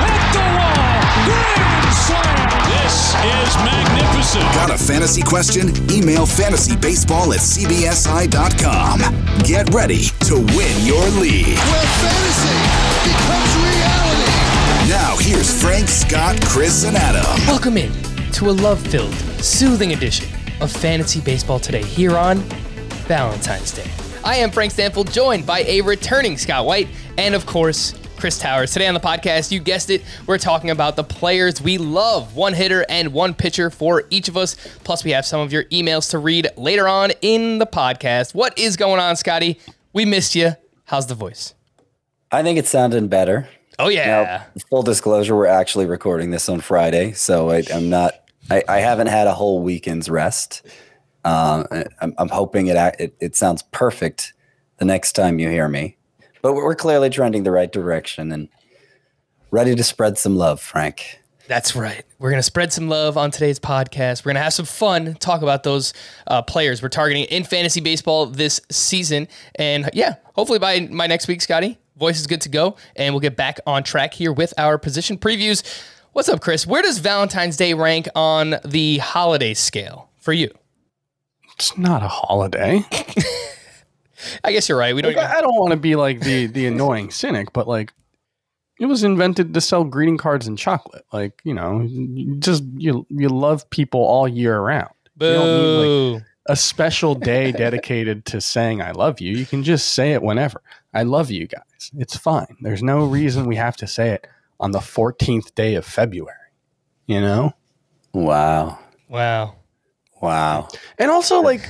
hit the wall, grand slam. This is magnificent. Got a fantasy question? Email fantasybaseball@cbsi.com. Get ready to win your league. Where fantasy becomes reality. Now here's Frank, Scott, Chris, and Adam. Welcome in to a love-filled, soothing edition of Fantasy Baseball Today here on Valentine's Day. I am Frank Stanfield, joined by a returning Scott White and, of course, Chris Towers. Today on the podcast, you guessed it, we're talking about the players we love, one hitter and one pitcher for each of us. Plus, we have some of your emails to read later on in the podcast. What is going on, Scotty? We missed you. How's the voice? I think it's sounding better. Oh, yeah. Now, full disclosure, we're actually recording this on Friday, so I haven't had a whole weekend's rest. I'm hoping it sounds perfect the next time you hear me, but we're clearly trending the right direction and ready to spread some love, Frank. That's right. We're going to spread some love on today's podcast. We're going to have some fun, talk about those players we're targeting in fantasy baseball this season. And yeah, hopefully by my next week, Scotty, voice is good to go and we'll get back on track here with our position previews. What's up, Chris? Where does Valentine's Day rank on the holiday scale for you? It's not a holiday. I guess you're right. We don't. Like, I don't want to be like the annoying cynic, but like, it was invented to sell greeting cards and chocolate. Like, you know, just you love people all year around. Boo. You don't need like a special day dedicated to saying I love you. You can just say it whenever. I love you guys. It's fine. There's no reason we have to say it on the 14th day of February. You know? Wow. Wow. And also, like,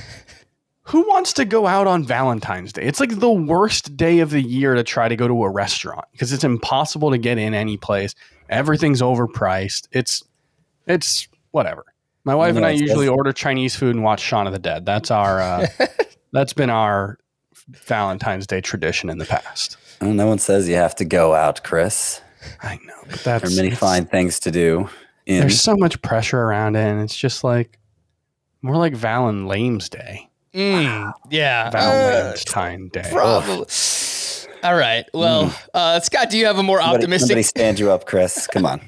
who wants to go out on Valentine's Day? It's like the worst day of the year to try to go to a restaurant because it's impossible to get in any place. Everything's overpriced. It's whatever. My wife and I usually order Chinese food and watch Shaun of the Dead. That's been our Valentine's Day tradition in the past. Well, no one says you have to go out, Chris. I know. But there are many fine things to do. There's so much pressure around it, and it's just like, more like Valen Lame's Day. Wow. Yeah. Valentine's Day. Probably. All right. Well, Scott, do you have a more optimistic? Somebody stand you up, Chris. Come on.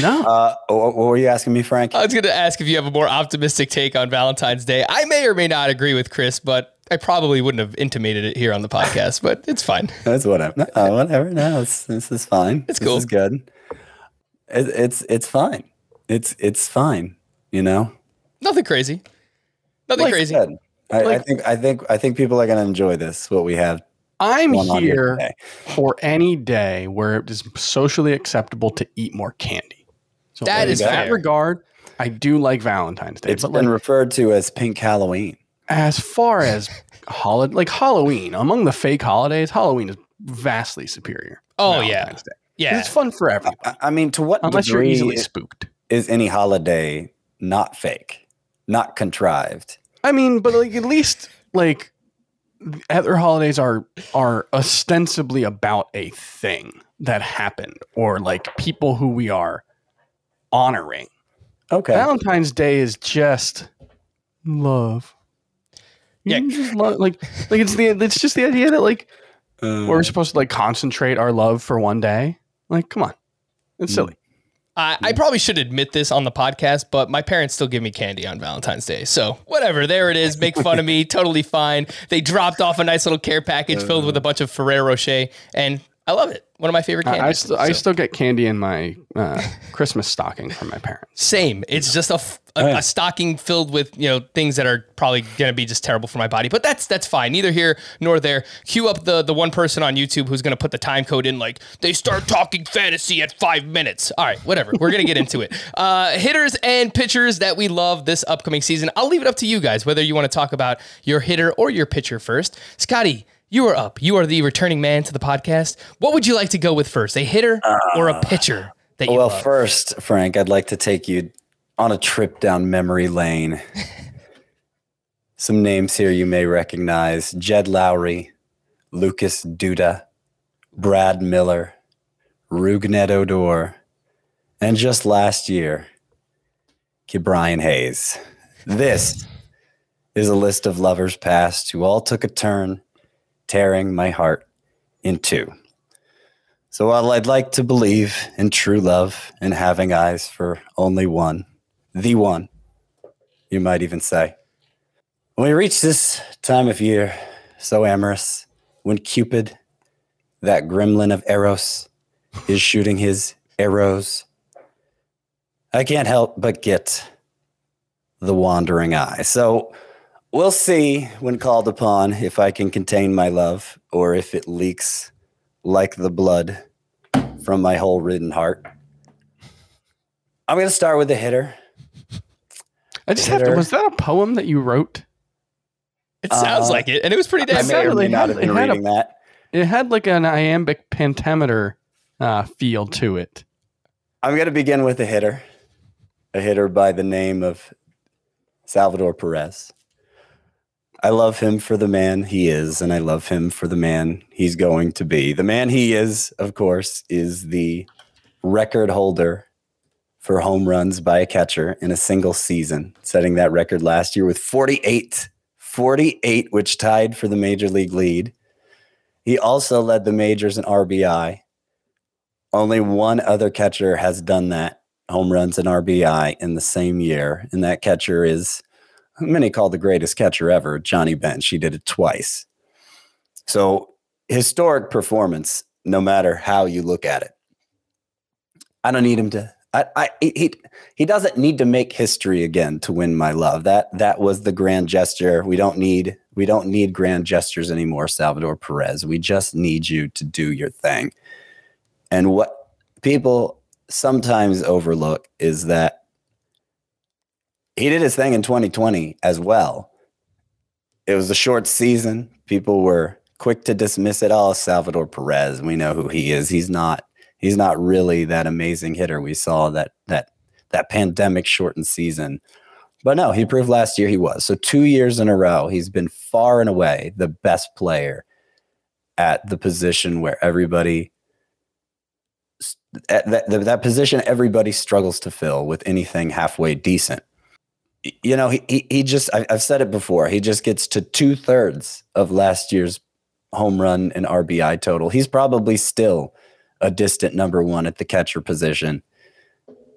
No. What were you asking me, Frank? I was going to ask if you have a more optimistic take on Valentine's Day. I may or may not agree with Chris, but I probably wouldn't have intimated it here on the podcast, but it's fine. That's whatever. Whatever. No, this is fine. It's cool. This is good. It's fine. It's fine. You know? Nothing crazy. Nothing crazy. I think people are going to enjoy this, what we have. I'm here for any day where it is socially acceptable to eat more candy. So that is fair. In that regard, I do like Valentine's Day. It's been referred to as Pink Halloween. As far as Halloween, among the fake holidays, Halloween is vastly superior. Oh, yeah. Yeah. It's fun for everyone. I mean, to what unless degree you're easily spooked. Is any holiday not fake? Not contrived. I mean, but like at least like other holidays are ostensibly about a thing that happened or like people who we are honoring. Okay. Valentine's Day is just love. Yeah. Just love, like it's just the idea that like we're supposed to like concentrate our love for one day. Like, come on. It's silly. I probably should admit this on the podcast, but my parents still give me candy on Valentine's Day. So whatever, there it is. Make fun of me. Totally fine. They dropped off a nice little care package filled with a bunch of Ferrero Rocher, and I love it. One of my favorite candies. I still get candy in my Christmas stocking from my parents. Same. It's just a stocking filled with, you know, things that are probably going to be just terrible for my body. But that's fine. Neither here nor there. Cue up the one person on YouTube who's going to put the time code in, like, they start talking fantasy at 5 minutes. All right, whatever. We're going to get into it. Hitters and pitchers that we love this upcoming season. I'll leave it up to you guys, whether you want to talk about your hitter or your pitcher first. Scotty, you are up. You are the returning man to the podcast. What would you like to go with first, a hitter or a pitcher that you love? First, Frank, I'd like to take you on a trip down memory lane. Some names here you may recognize. Jed Lowry, Lucas Duda, Brad Miller, Rougned Odor, and just last year, Brian Hayes. This is a list of lovers past who all took a turn tearing my heart in two. So while I'd like to believe in true love and having eyes for only one, the one, you might even say, when we reach this time of year, so amorous, when Cupid, that gremlin of Eros, is shooting his arrows, I can't help but get the wandering eye. So we'll see when called upon if I can contain my love or if it leaks like the blood from my whole ridden heart. I'm going to start with the hitter. Was that a poem that you wrote? It sounds like it. And it was pretty damn good. I may or may not have been reading that. It had like an iambic pentameter feel to it. I'm going to begin with a hitter. A hitter by the name of Salvador Perez. I love him for the man he is, and I love him for the man he's going to be. The man he is, of course, is the record holder for home runs by a catcher in a single season, setting that record last year with 48, which tied for the major league lead. He also led the majors in RBI. Only one other catcher has done that, home runs and RBI, in the same year, and that catcher is many call the greatest catcher ever, Johnny Bench. He did it twice. So historic performance, no matter how you look at it. I don't need him to. He doesn't need to make history again to win my love. That was the grand gesture. We don't need grand gestures anymore, Salvador Perez. We just need you to do your thing. And what people sometimes overlook is that he did his thing in 2020 as well. It was a short season. People were quick to dismiss it all. Salvador Perez, we know who he is. He's not really that amazing hitter we saw that pandemic shortened season. But no, he proved last year he was. So 2 years in a row, he's been far and away the best player at the position where everybody at that position everybody struggles to fill with anything halfway decent. You know, he just, I've said it before, he just gets to 2/3 of last year's home run and RBI total. He's probably still a distant number one at the catcher position.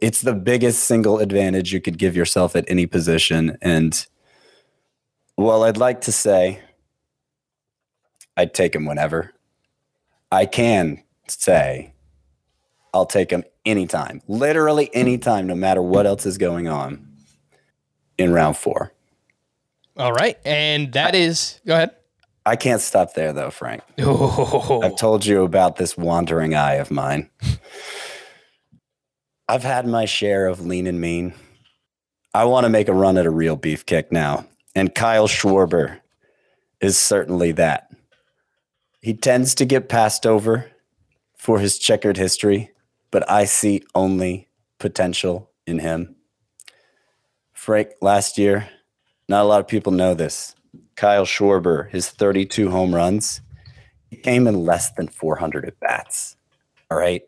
It's the biggest single advantage you could give yourself at any position. And while I'd like to say I'd take him whenever, I can say I'll take him anytime, literally anytime, no matter what else is going on. In round four. All right. And that is... Go ahead. I can't stop there, though, Frank. Oh. I've told you about this wandering eye of mine. I've had my share of lean and mean. I want to make a run at a real beef kick now. And Kyle Schwarber is certainly that. He tends to get passed over for his checkered history, but I see only potential in him. Frank, last year, not a lot of people know this. Kyle Schwarber, his 32 home runs, he came in less than 400 at-bats, all right?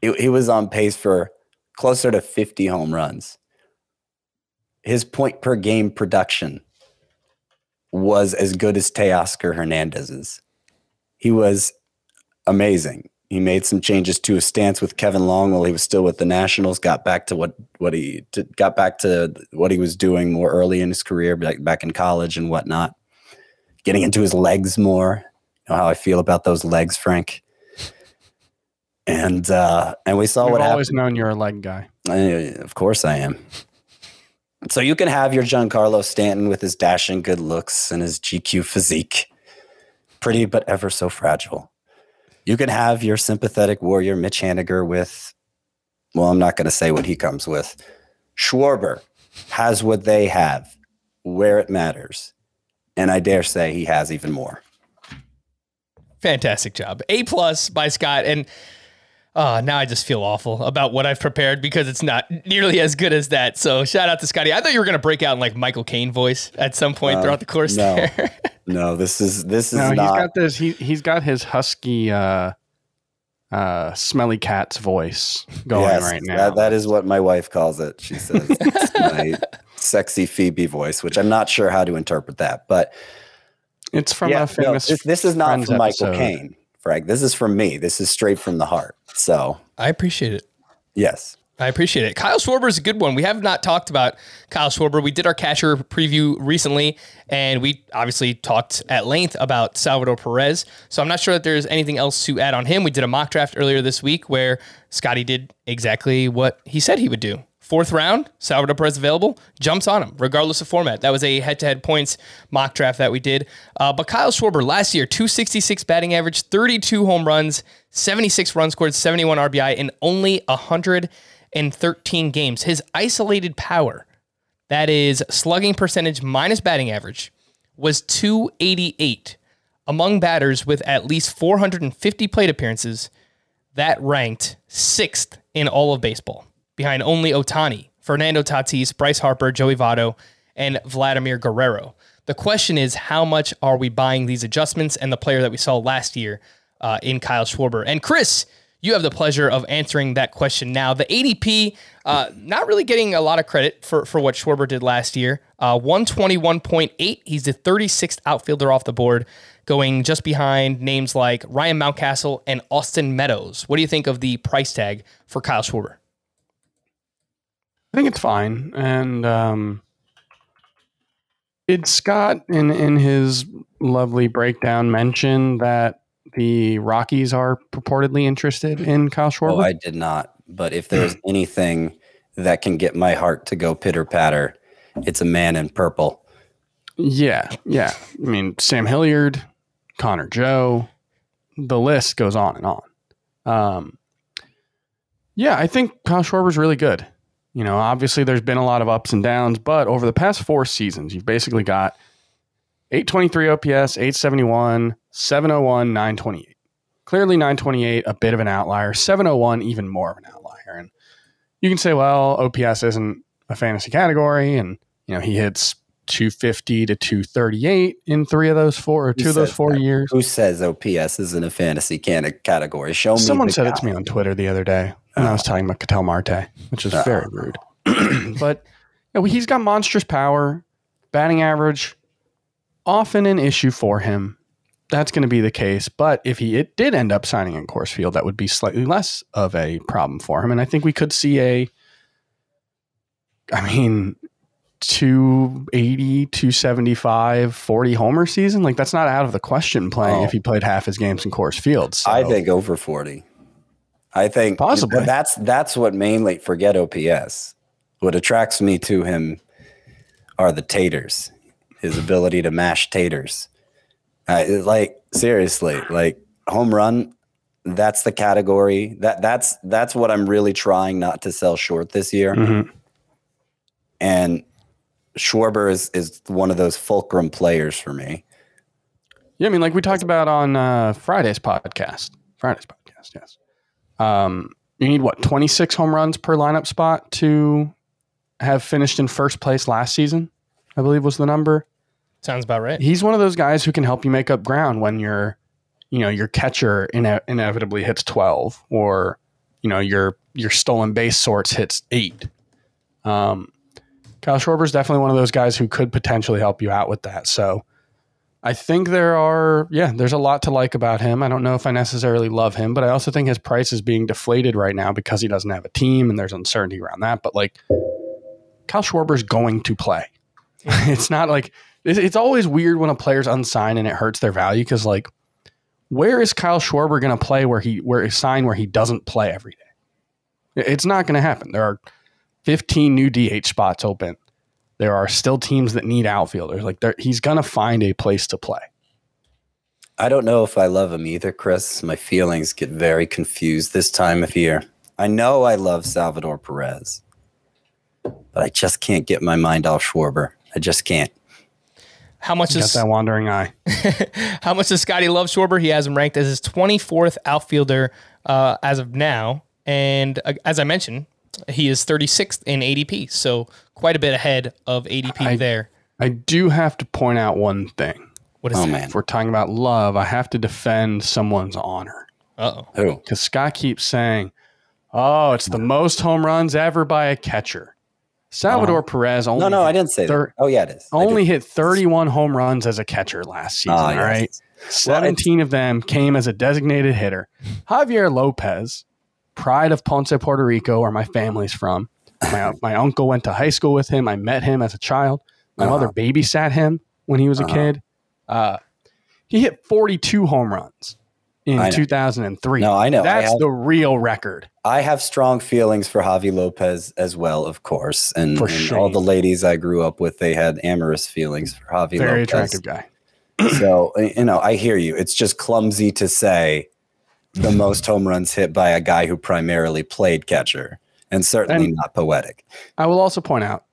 He was on pace for closer to 50 home runs. His point-per-game production was as good as Teoscar Hernandez's. He was amazing. He made some changes to his stance with Kevin Long while he was still with the Nationals. Got back to what he was doing more early in his career, back in college and whatnot. Getting into his legs more, know how I feel about those legs, Frank. And we saw what happened. I've always known you're a leg guy. Of course I am. So you can have your Giancarlo Stanton with his dashing good looks and his GQ physique. Pretty but ever so fragile. You can have your sympathetic warrior Mitch Haniger with, well, I'm not going to say what he comes with. Schwarber has what they have where it matters. And I dare say he has even more. Fantastic job. A+ by Scott. And now I just feel awful about what I've prepared because it's not nearly as good as that. So shout out to Scotty. I thought you were going to break out in like Michael Caine voice at some point throughout the course. No, there. No, this is no, not. He's got this. He's got his husky, smelly cat's voice going right now. That is what my wife calls it. She says it's my sexy Phoebe voice, which I'm not sure how to interpret that, but it's from a famous. No, this is not from Michael Caine. Frank, this is from me. This is straight from the heart. So I appreciate it. Yes, I appreciate it. Kyle Schwarber is a good one. We have not talked about Kyle Schwarber. We did our catcher preview recently, and we obviously talked at length about Salvador Perez. So I'm not sure that there's anything else to add on him. We did a mock draft earlier this week where Scotty did exactly what he said he would do. 4th round, Salvador Perez available, jumps on him, regardless of format. That was a head-to-head points mock draft that we did. But Kyle Schwarber, last year, 266 batting average, 32 home runs, 76 runs scored, 71 RBI in only 113 games. His isolated power, that is slugging percentage minus batting average, was 288. Among batters with at least 450 plate appearances, that ranked 6th in all of baseball, behind only Ohtani, Fernando Tatis, Bryce Harper, Joey Votto, and Vladimir Guerrero. The question is, how much are we buying these adjustments and the player that we saw last year in Kyle Schwarber? And Chris, you have the pleasure of answering that question now. The ADP, not really getting a lot of credit for what Schwarber did last year. 121.8, he's the 36th outfielder off the board, going just behind names like Ryan Mountcastle and Austin Meadows. What do you think of the price tag for Kyle Schwarber? I think it's fine, and did Scott in his lovely breakdown mention that the Rockies are purportedly interested in Kyle Schwarber? Oh, I did not, but if there's anything that can get my heart to go pitter-patter, it's a man in purple. Yeah. I mean, Sam Hilliard, Connor Joe, the list goes on and on. I think Kyle Schwarber's really good. You know, obviously there's been a lot of ups and downs, but over the past 4 seasons, you've basically got 823 OPS, 871, 701, 928. Clearly 928, a bit of an outlier. 701, even more of an outlier. And you can say, well, OPS isn't a fantasy category. And, you know, he hits 250 to 238 in 3 of those 4 or 2 of those 4 years. Who says OPS isn't a fancy category? Show me. Someone said it to me on Twitter the other day. And I was talking about Ketel Marte, which is very rude. But you know, he's got monstrous power, batting average, often an issue for him. That's going to be the case. But if it did end up signing in Coors Field, that would be slightly less of a problem for him. And I think we could see 280, 275, 40 homer season. Like, that's not out of the question if he played half his games in Coors Field. So. I think over 40. I think possibly that's what mainly, forget OPS. What attracts me to him are the taters, his ability to mash taters. Seriously, home run. That's the category that's what I'm really trying not to sell short this year. Mm-hmm. And Schwarber is one of those fulcrum players for me. Yeah. I mean, like we talked about on Friday's podcast. Yes. You need 26 home runs per lineup spot to have finished in first place last season, I believe was the number. Sounds about right. He's one of those guys who can help you make up ground when your catcher inevitably hits 12 or, you know, your stolen base sorts hits 8. Kyle Schwarber's definitely one of those guys who could potentially help you out with that. So I think there's a lot to like about him. I don't know if I necessarily love him, but I also think his price is being deflated right now because he doesn't have a team and there's uncertainty around that. But like, Kyle Schwarber's going to play. It's not like it's always weird when a player's unsigned and it hurts their value because like Where is Kyle Schwarber going to play where he doesn't play every day? It's not going to happen. There are 15 new DH spots open. There are still teams that need outfielders. Like, he's going to find a place to play. I don't know if I love him either, Chris. My feelings get very confused this time of year. I know I love Salvador Perez, but I just can't get my mind off Schwarber. I just can't. How much is that wandering eye? How much does Scotty love Schwarber? He has him ranked as his 24th outfielder as of now, and as I mentioned, he is 36th in ADP, so quite a bit ahead of ADP there. I do have to point out one thing. What is that? Man. If we're talking about love, I have to defend someone's honor. Uh-oh. Because Scott keeps saying, it's the most home runs ever by a catcher. Salvador Perez only... No, I didn't say that. Oh, yeah, it is. Only hit 31 home runs as a catcher last season, all right? Yes. 17 of them came as a designated hitter. Javier Lopez, pride of Ponce, Puerto Rico, where my family's from. My uncle went to high school with him. I met him as a child. My mother babysat him when he was a kid. He hit 42 home runs in 2003. No, I know. That's the real record. I have strong feelings for Javi Lopez as well, of course. And all the ladies I grew up with, they had amorous feelings for Javi Lopez. Very attractive guy. So, I hear you. It's just clumsy to say the most home runs hit by a guy who primarily played catcher, and certainly not poetic. I will also point out,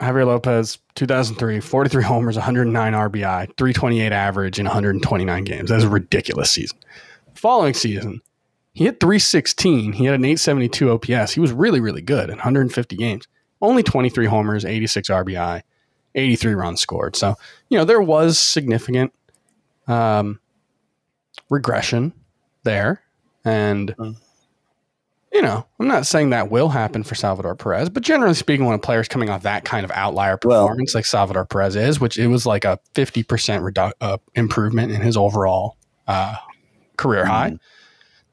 Javier Lopez, 2003, 43 homers, 109 RBI, 328 average in 129 games. That's a ridiculous season. The following season, he hit 316. He had an 872 OPS. He was really, really good in 150 games. Only 23 homers, 86 RBI, 83 runs scored. So, there was significant regression there. And... I'm not saying that will happen for Salvador Perez, but generally speaking, when a player is coming off that kind of outlier performance like Salvador Perez is, which it was like a 50% improvement in his overall career high,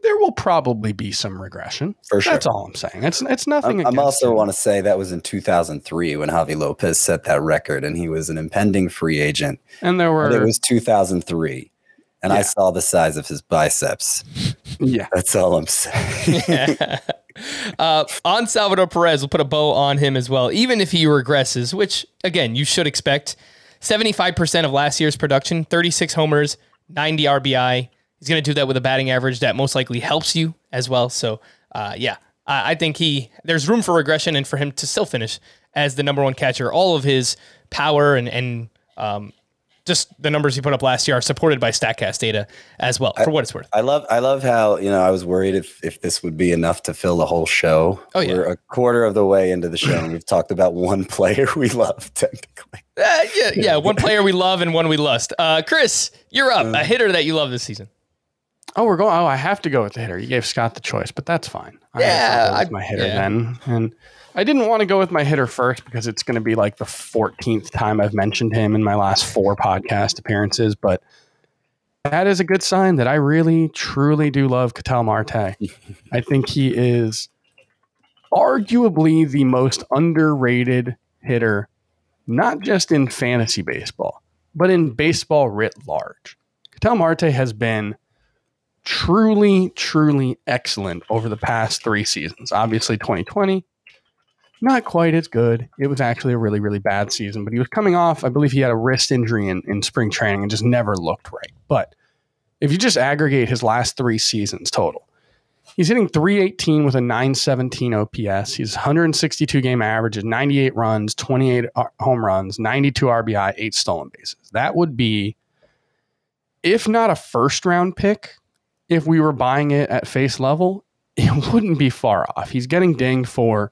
there will probably be some regression. For sure. That's all I'm saying. It's nothing against him. I also want to say that was in 2003 when Javi Lopez set that record, and he was an impending free agent. But it was 2003. And I saw the size of his biceps. Yeah. That's all I'm saying. On Salvador Perez, we'll put a bow on him as well. Even if he regresses, which, again, you should expect, 75% of last year's production, 36 homers, 90 RBI. He's going to do that with a batting average that most likely helps you as well. So, I think there's room for regression and for him to still finish as the number one catcher. All of his power and just the numbers he put up last year are supported by Statcast data as well, for what it's worth. I love how, I was worried if this would be enough to fill the whole show. Oh, yeah. We're a quarter of the way into the show, and we've talked about one player we love, technically. One player we love and one we lust. Chris, you're up. A hitter that you love this season. I have to go with the hitter. You gave Scott the choice, but that's fine. My hitter then. And I didn't want to go with my hitter first because it's going to be like the 14th time I've mentioned him in my last 4 podcast appearances, but that is a good sign that I really, truly do love Ketel Marte. I think he is arguably the most underrated hitter, not just in fantasy baseball, but in baseball writ large. Ketel Marte has been truly, truly excellent over the past 3 seasons. Obviously, 2020, not quite as good. It was actually a really, really bad season, but he was coming off, I believe he had a wrist injury in spring training and just never looked right. But if you just aggregate his last 3 seasons total, he's hitting 318 with a 917 OPS. He's 162 game average, 98 runs, 28 home runs, 92 RBI, 8 stolen bases. That would be, if not a first round pick, if we were buying it at face level, it wouldn't be far off. He's getting dinged for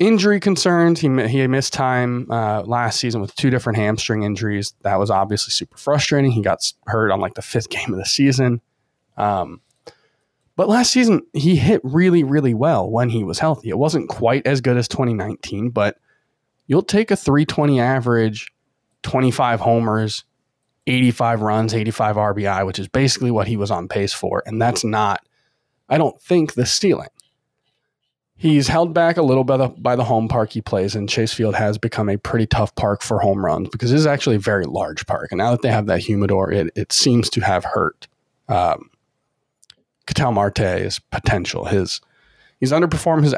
injury concerns. He missed time last season with 2 different hamstring injuries. That was obviously super frustrating. He got hurt on like the 5th game of the season. But last season, he hit really, really well when he was healthy. It wasn't quite as good as 2019, but you'll take a 320 average, 25 homers, 85 runs, 85 RBI, which is basically what he was on pace for. And that's not, I don't think, the ceiling. He's held back a little by the home park he plays in. Chase Field has become a pretty tough park for home runs because it is actually a very large park. And now that they have that humidor, it seems to have hurt Ketel Marte's potential. He's underperformed his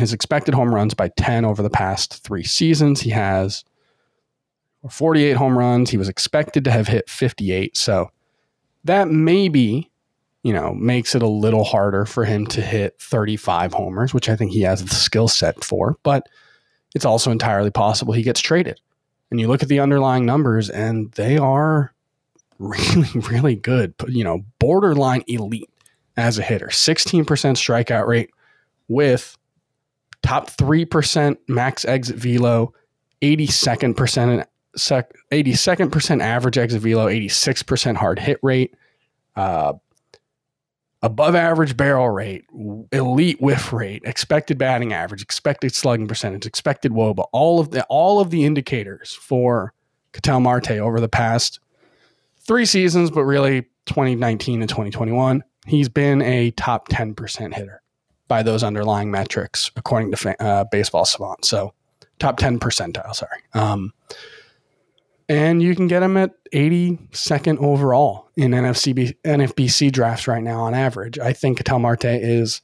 his expected home runs by 10 over the past three seasons. He has 48 home runs. He was expected to have hit 58. So that maybe, makes it a little harder for him to hit 35 homers, which I think he has the skill set for, but it's also entirely possible he gets traded. And you look at the underlying numbers and they are really, really good, borderline elite. As a hitter, 16% strikeout rate with top 3% max exit velo, 82nd percent average exit velo, 86% hard hit rate, above average barrel rate, elite whiff rate, expected batting average, expected slugging percentage, expected WOBA, all of the indicators for Ketel Marte over the past three seasons, but really 2019 and 2021. He's been a top 10% hitter by those underlying metrics, according to Baseball Savant. So top 10 percentile, sorry. And you can get him at 82nd overall in NFBC drafts right now on average. I think Ketel Marte is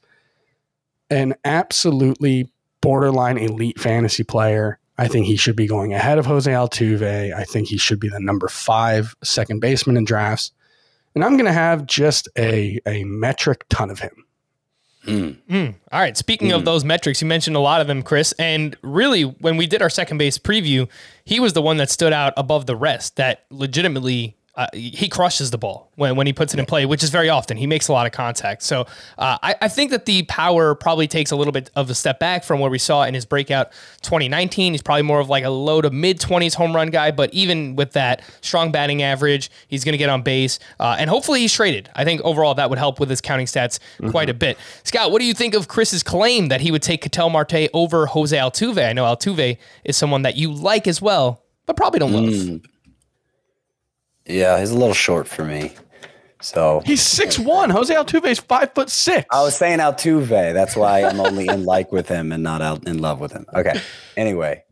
an absolutely borderline elite fantasy player. I think he should be going ahead of Jose Altuve. I think he should be the number 5 second baseman in drafts. And I'm going to have just a metric ton of him. All right. Speaking of those metrics, you mentioned a lot of them, Chris. And really, when we did our second base preview, he was the one that stood out above the rest, that legitimately he crushes the ball when he puts it in play, which is very often. He makes a lot of contact. So I think that the power probably takes a little bit of a step back from where we saw in his breakout 2019. He's probably more of like a low to mid-20s home run guy, but even with that strong batting average, he's going to get on base, and hopefully he's traded. I think overall that would help with his counting stats quite a bit. Scott, what do you think of Chris's claim that he would take Ketel Marte over Jose Altuve? I know Altuve is someone that you like as well, but probably don't love. Yeah, he's a little short for me. So he's 6'1". Jose Altuve's 5'6". I was saying Altuve. That's why I'm only in like with him and not out in love with him. Okay. Anyway,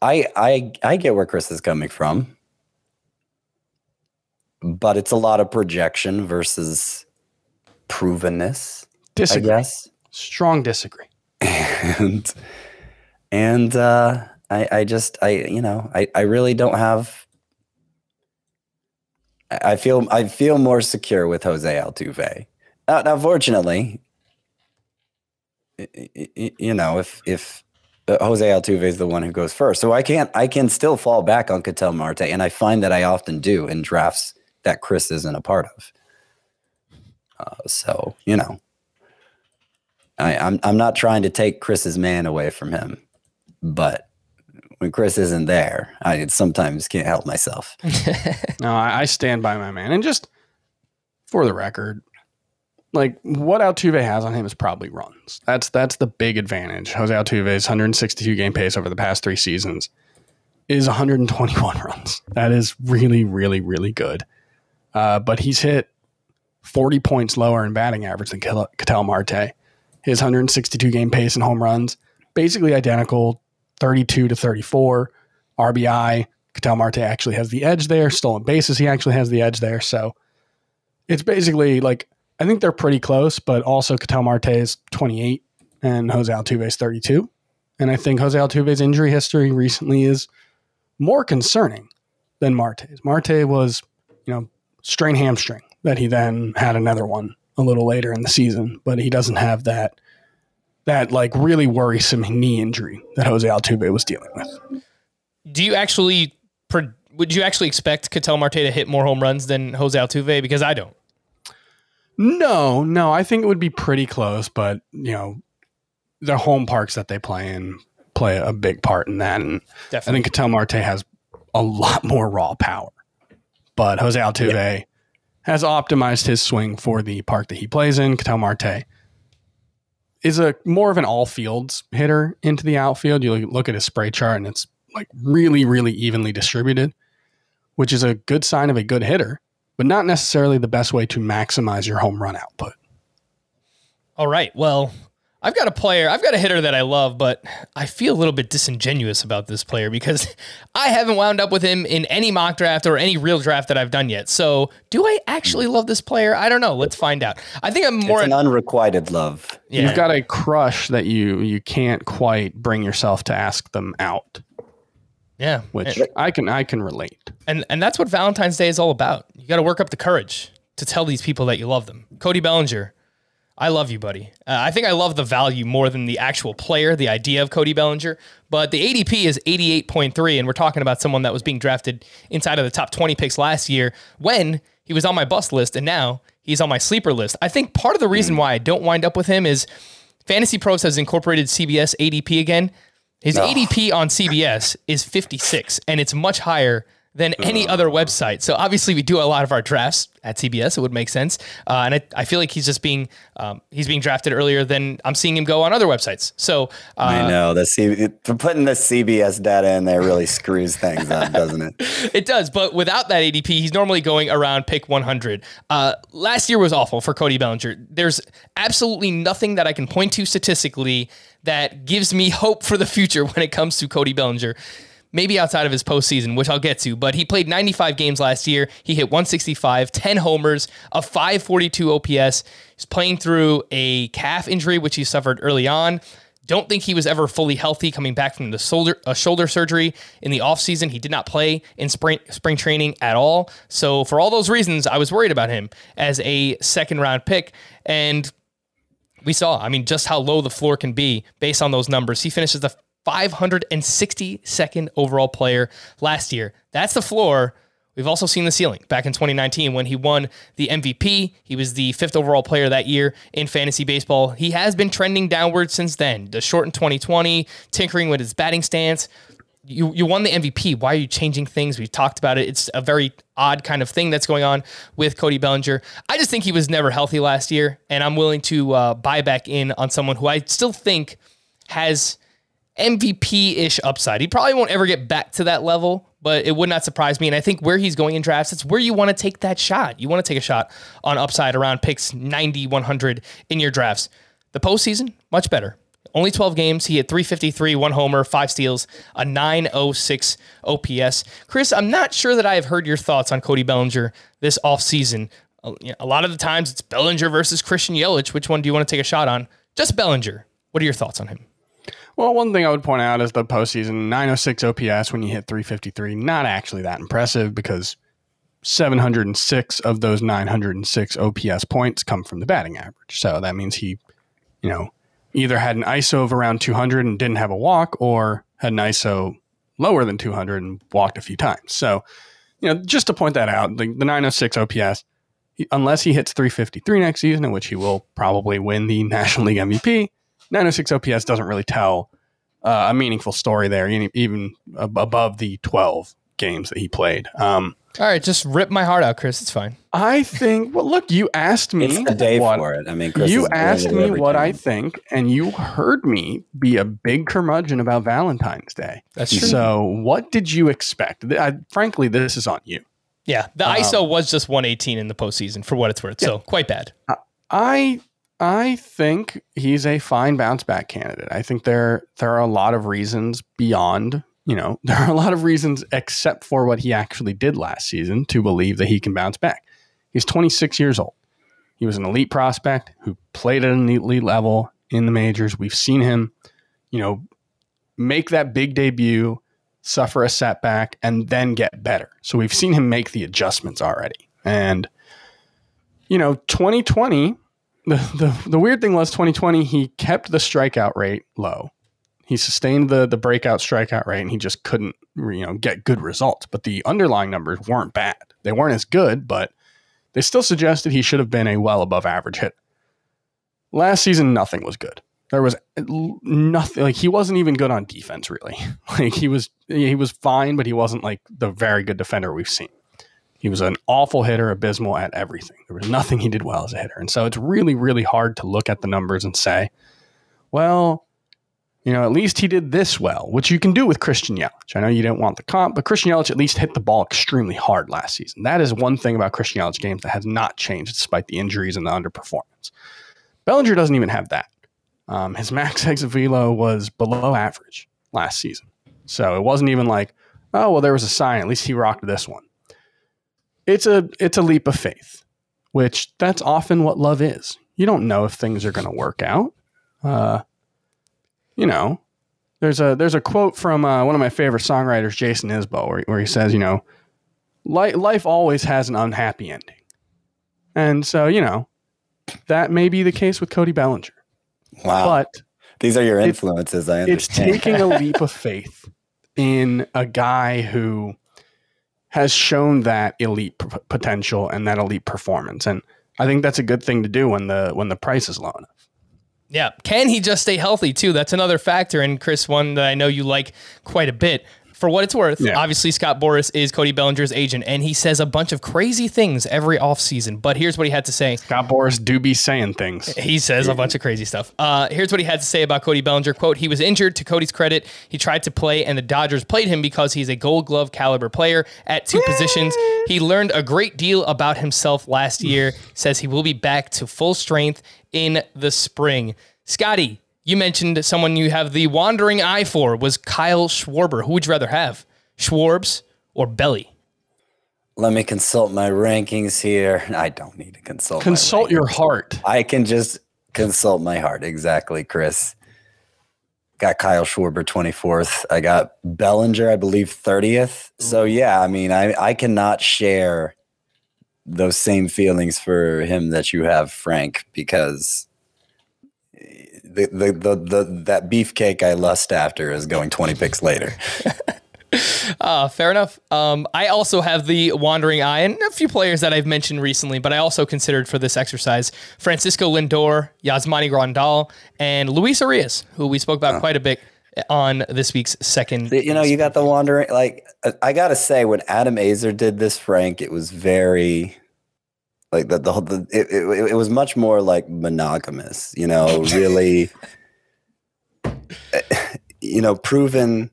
I get where Chris is coming from, but it's a lot of projection versus provenness. Disagree. I guess. Strong disagree. And I really don't have. I feel more secure with Jose Altuve. Now, fortunately, if Jose Altuve is the one who goes first, so I can still fall back on Ketel Marte, and I find that I often do in drafts that Chris isn't a part of. I'm not trying to take Chris's man away from him, but when Chris isn't there, I sometimes can't help myself. No, I stand by my man. And just for the record, like what Altuve has on him is probably runs. That's the big advantage. Jose Altuve's 162 game pace over the past three seasons is 121 runs. That is really, really, really good. But he's hit 40 points lower in batting average than Ketel Marte. His 162 game pace and home runs, basically identical, 32 to 34 RBI. Ketel Marte actually has the edge there. Stolen bases, he actually has the edge there. So it's basically like, I think they're pretty close, but also Ketel Marte is 28 and Jose Altuve is 32. And I think Jose Altuve's injury history recently is more concerning than Marte's. Marte was, strained hamstring that he then had another one a little later in the season, but he doesn't have that like really worrisome knee injury that Jose Altuve was dealing with. Would you actually expect Ketel Marte to hit more home runs than Jose Altuve? Because I don't. No, I think it would be pretty close, but the home parks that they play a big part in that. And definitely. I think Ketel Marte has a lot more raw power, but Jose Altuve has optimized his swing for the park that he plays in. Ketel Marte is a more of an all fields hitter into the outfield. You look at his spray chart and it's like really, really evenly distributed, which is a good sign of a good hitter, but not necessarily the best way to maximize your home run output. All right. Well, I've got a player, I've got a hitter that I love, but I feel a little bit disingenuous about this player because I haven't wound up with him in any mock draft or any real draft that I've done yet. So do I actually love this player? I don't know. Let's find out. I think I'm more... It's an unrequited love. Yeah. You've got a crush that you can't quite bring yourself to ask them out. Yeah. Which I can relate. And that's what Valentine's Day is all about. You got to work up the courage to tell these people that you love them. Cody Bellinger. I love you, buddy. I think I love the value more than the actual player, the idea of Cody Bellinger. But the ADP is 88.3, and we're talking about someone that was being drafted inside of the top 20 picks last year when he was on my bust list, and now he's on my sleeper list. I think part of the reason why I don't wind up with him is Fantasy Pros has incorporated CBS ADP again. His ADP on CBS is 56, and it's much higher than any other website. So obviously we do a lot of our drafts at CBS. It would make sense. And I feel like he's just being, he's being drafted earlier than I'm seeing him go on other websites. So I know putting the CBS data in there really screws things up, doesn't it? It does. But without that ADP, he's normally going around pick 100. Last year was awful for Cody Bellinger. There's absolutely nothing that I can point to statistically that gives me hope for the future when it comes to Cody Bellinger. Maybe outside of his postseason, which I'll get to, but he played 95 games last year. He hit 165, 10 homers, a 542 OPS. He's playing through a calf injury, which he suffered early on. Don't think he was ever fully healthy coming back from the shoulder surgery in the offseason. He did not play in spring training at all. So for all those reasons, I was worried about him as a second-round pick, and we saw, I mean, just how low the floor can be based on those numbers. He finishes the 562nd overall player last year. That's the floor. We've also seen the ceiling back in 2019 when he won the MVP. He was the 5th overall player that year in fantasy baseball. He has been trending downward since then. The short in 2020, tinkering with his batting stance. You won the MVP. Why are you changing things? We've talked about it. It's a very odd kind of thing that's going on with Cody Bellinger. I just think he was never healthy last year, and I'm willing to buy back in on someone who I still think has MVP-ish upside. He probably won't ever get back to that level, but it would not surprise me. And I think where he's going in drafts, it's where you want to take that shot. You want to take a shot on upside around picks 90, 100 in your drafts. The postseason, much better. Only 12 games. He hit 353, one homer, 5 steals, a 906 OPS. Chris, I'm not sure that I have heard your thoughts on Cody Bellinger this offseason. A lot of the times it's Bellinger versus Christian Yelich. Which one do you want to take a shot on? Just Bellinger. What are your thoughts on him? Well, one thing I would point out is the postseason, 906 OPS when you hit 353, not actually that impressive because 706 of those 906 OPS points come from the batting average. So that means he, either had an ISO of around 200 and didn't have a walk, or had an ISO lower than 200 and walked a few times. So, just to point that out, the 906 OPS, unless he hits 353 next season, in which he will probably win the National League MVP, 906 OPS doesn't really tell a meaningful story there, even above the 12 games that he played. All right, just rip my heart out, Chris. It's fine. I think, well, look, you asked me. It's the day for it. I mean, Chris, you asked me what I think, and you heard me be a big curmudgeon about Valentine's Day. That's true. So what did you expect? Frankly, this is on you. Yeah, the ISO was just 118 in the postseason, for what it's worth, so quite bad. I think he's a fine bounce back candidate. I think there are a lot of reasons beyond, there are a lot of reasons except for what he actually did last season to believe that he can bounce back. He's 26 years old. He was an elite prospect who played at an elite level in the majors. We've seen him, make that big debut, suffer a setback, and then get better. So we've seen him make the adjustments already. And, 2020... The weird thing was 2020, he kept the strikeout rate low. He sustained the breakout strikeout rate, and he just couldn't, get good results. But the underlying numbers weren't bad. They weren't as good, but they still suggested he should have been a well above average hitter. Last season, nothing was good. There was nothing. Like, he wasn't even good on defense, really. Like, he was fine, but he wasn't like the very good defender we've seen. He was an awful hitter, abysmal at everything. There was nothing he did well as a hitter. And so it's really, really hard to look at the numbers and say, well, at least he did this well, which you can do with Christian Yelich. I know you didn't want the comp, but Christian Yelich at least hit the ball extremely hard last season. That is one thing about Christian Yelich games that has not changed despite the injuries and the underperformance. Bellinger doesn't even have that. His max exit velo was below average last season. So it wasn't even like, oh, well, there was a sign. At least he rocked this one. It's a leap of faith, which that's often what love is. You don't know if things are going to work out. You know, there's a quote from one of my favorite songwriters, Jason Isbell, where he says, you know, life always has an unhappy ending. And so, you know, that may be the case with Cody Bellinger. Wow. But these are your influences. I understand. It's taking a leap of faith in a guy who has shown that elite potential and that elite performance. And I think that's a good thing to do when the price is low enough. Yeah. Can he just stay healthy too? That's another factor. And Chris, one that I know you like quite a bit. For what it's worth, Obviously Scott Boras is Cody Bellinger's agent, and he says a bunch of crazy things every offseason. But here's what he had to say. Scott Boras do be saying things. He says a bunch of crazy stuff. Here's what he had to say about Cody Bellinger. Quote, he was injured. To Cody's credit, he tried to play, and the Dodgers played him because he's a gold glove caliber player at two positions. He learned a great deal about himself last year. Says he will be back to full strength in the spring. Scotty, you mentioned someone you have the wandering eye for was Kyle Schwarber. Who would you rather have, Schwarbs or Belly? Let me consult my rankings here. I don't need to consult. Consult your heart. I can just consult my heart. Exactly, Chris. Got Kyle Schwarber 24th. I got Bellinger, I believe, 30th. So, yeah, I mean, I cannot share those same feelings for him that you have, Frank, because that beefcake I lust after is going 20 picks later. Fair enough. I also have the wandering eye and a few players that I've mentioned recently, but I also considered for this exercise Francisco Lindor, Yasmani Grandal, and Luis Arias, who we spoke about quite a bit on this week's second. You know, you got the wandering. Like, I gotta say, when Adam Azer did this, Frank, it was very. Like it was much more like monogamous, you know, really, you know, a proven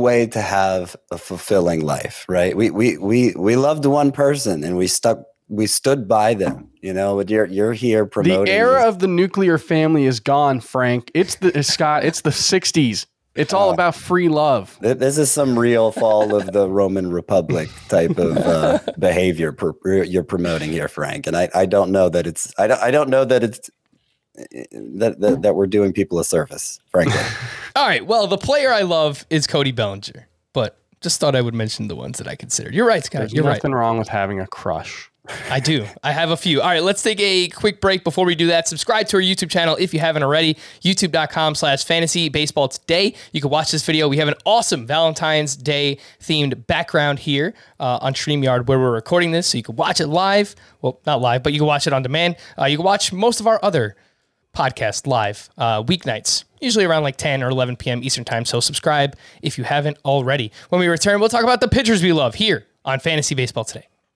way to have a fulfilling life, right? We loved one person and we stood by them, you know. You're here promoting the era of the nuclear family is gone, Frank. It's the 60s. It's all about free love. This is some real fall of the Roman Republic type of behavior you're promoting here, Frank. And I don't know that it's that we're doing people a service, frankly. All right. Well, the player I love is Cody Bellinger, but just thought I would mention the ones that I considered. You're right, Scott. There's nothing wrong with having a crush. I do. I have a few. All right, let's take a quick break. Before we do that, subscribe to our YouTube channel if you haven't already, youtube.com/fantasybaseballtoday. You can watch this video. We have an awesome Valentine's Day themed background here on StreamYard where we're recording this, so you can watch it live. Well, not live, but you can watch it on demand. You can watch most of our other podcast live weeknights, usually around like 10 or 11 p.m. Eastern time, so subscribe if you haven't already. When we return, we'll talk about the pitchers we love here on Fantasy Baseball Today.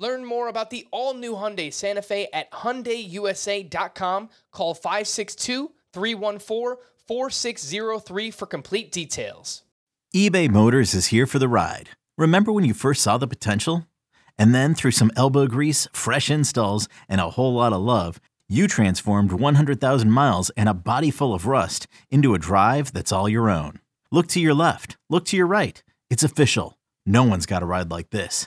Learn more about the all-new Hyundai Santa Fe at HyundaiUSA.com. Call 562-314-4603 for complete details. eBay Motors is here for the ride. Remember when you first saw the potential? And then through some elbow grease, fresh installs, and a whole lot of love, you transformed 100,000 miles and a body full of rust into a drive that's all your own. Look to your left. Look to your right. It's official. No one's got a ride like this.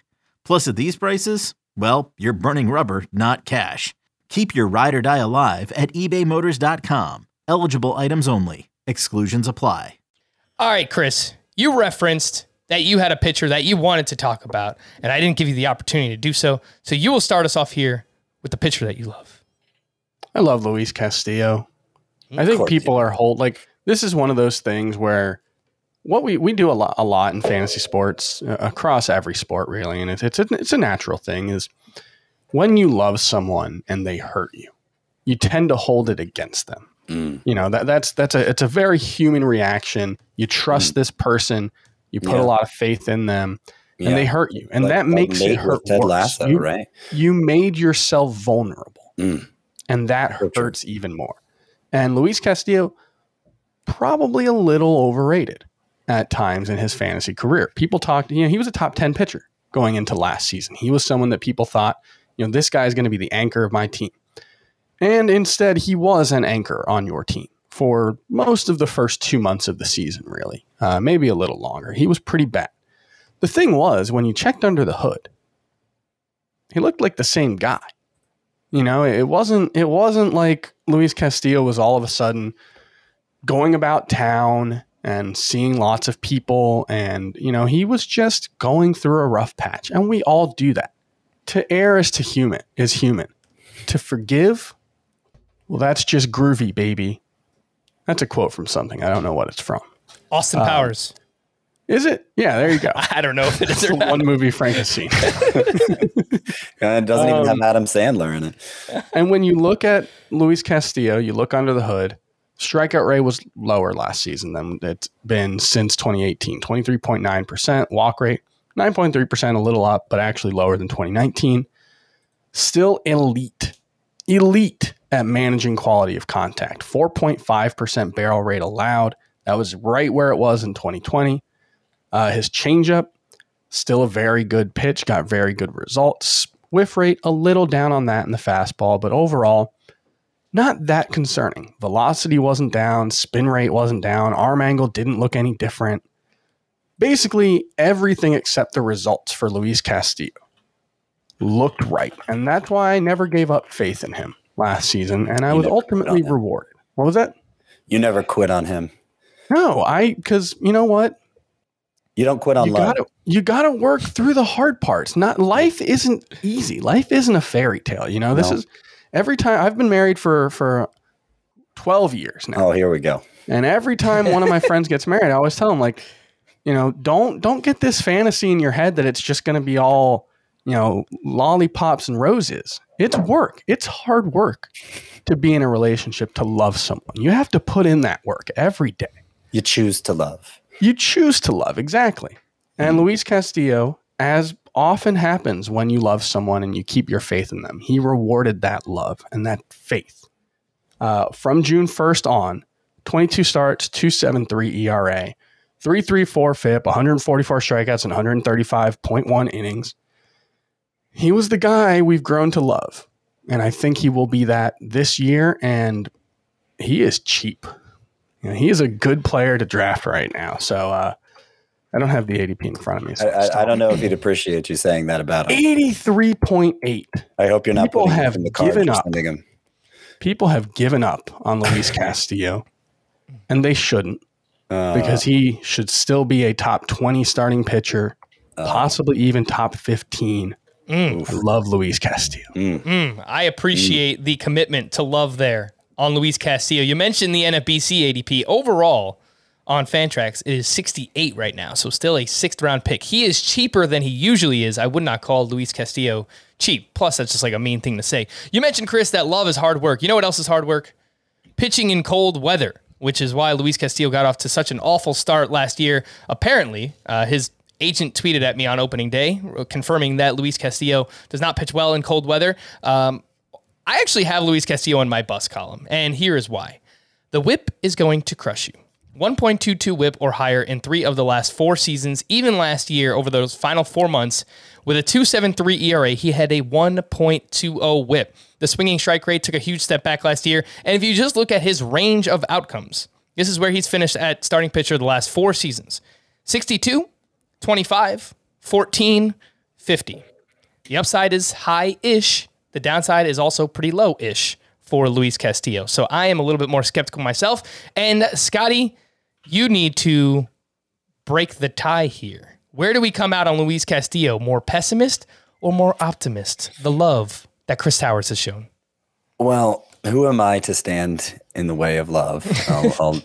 Plus, at these prices, well, you're burning rubber, not cash. Keep your ride or die alive at ebaymotors.com. Eligible items only. Exclusions apply. All right, Chris, you referenced that you had a pitcher that you wanted to talk about, and I didn't give you the opportunity to do so. So you will start us off here with the pitcher that you love. I love Luis Castillo. I think people are this is one of those things where what we do a lot in fantasy sports across every sport, really. And it's a natural thing is when you love someone and they hurt you, you tend to hold it against them. Mm. You know, that's a very human reaction. You trust this person. You put a lot of faith in them, and they hurt you. And that makes it hurt worse. Lasso, right? You made yourself vulnerable, and that hurts even more. And Luis Castillo, probably a little overrated at times in his fantasy career. People talked, he was a top 10 pitcher going into last season. He was someone that people thought, this guy is going to be the anchor of my team. And instead, he was an anchor on your team for most of the first 2 months of the season, really. Maybe a little longer. He was pretty bad. The thing was, when you checked under the hood, he looked like the same guy. It wasn't like Luis Castillo was all of a sudden going about town and seeing lots of people. And, he was just going through a rough patch. And we all do that. To err is human. To forgive, well, that's just groovy, baby. That's a quote from something. I don't know what it's from. Austin Powers. Is it? Yeah, there you go. I don't know if it is or not. One movie Frank has seen. It doesn't even have Adam Sandler in it. And when you look at Luis Castillo, you look under the hood, strikeout rate was lower last season than it's been since 2018. 23.9%, walk rate, 9.3%, a little up, but actually lower than 2019. Still elite at managing quality of contact. 4.5% barrel rate allowed. That was right where it was in 2020. His changeup, still a very good pitch, got very good results. Whiff rate, a little down on that in the fastball, but overall, not that concerning. Velocity wasn't down, spin rate wasn't down, arm angle didn't look any different. Basically, everything except the results for Luis Castillo looked right, and that's why I never gave up faith in him last season, and I was ultimately rewarded. What was that? You never quit on him. No, because you know what? You don't quit on love. You got to work through the hard parts. Life isn't easy. Life isn't a fairy tale. This is every time. I've been married for 12 years now. Oh, here we go. And every time one of my friends gets married, I always tell them, don't get this fantasy in your head that it's just going to be all, lollipops and roses. It's work. It's hard work to be in a relationship, to love someone. You have to put in that work every day. You choose to love. You choose to love, exactly. And Luis Castillo, as often happens when you love someone and you keep your faith in them, he rewarded that love and that faith. From June 1st on, 22 starts, 2.73 ERA, 3.34 FIP, 144 strikeouts, and 135.1 innings. He was the guy we've grown to love, and I think he will be that this year, and he is cheap. He is a good player to draft right now. So I don't have the ADP in front of me. So I don't know if he'd appreciate you saying that about him. 83.8. I hope you're not putting him in the card for sending him. People have given up on Luis Castillo, and they shouldn't, because he should still be a top 20 starting pitcher, possibly even top 15. I love Luis Castillo. I appreciate the commitment to love there on Luis Castillo. You mentioned the NFBC ADP. Overall, on Fantrax, it is 68 right now, so still a sixth-round pick. He is cheaper than he usually is. I would not call Luis Castillo cheap. Plus, that's just like a mean thing to say. You mentioned, Chris, that love is hard work. You know what else is hard work? Pitching in cold weather, which is why Luis Castillo got off to such an awful start last year. Apparently, his agent tweeted at me on opening day, confirming that Luis Castillo does not pitch well in cold weather. I actually have Luis Castillo in my bus column, and here is why. The whip is going to crush you. 1.22 whip or higher in 3 of the last 4 seasons, even last year over those final 4 months. With a 2.73 ERA, he had a 1.20 whip. The swinging strike rate took a huge step back last year, and if you just look at his range of outcomes, this is where he's finished at starting pitcher the last 4 seasons. 62, 25, 14, 50. The upside is high-ish. The downside is also pretty low-ish for Luis Castillo. So I am a little bit more skeptical myself. And Scotty, you need to break the tie here. Where do we come out on Luis Castillo? More pessimist or more optimist? The love that Chris Towers has shown. Well, who am I to stand in the way of love?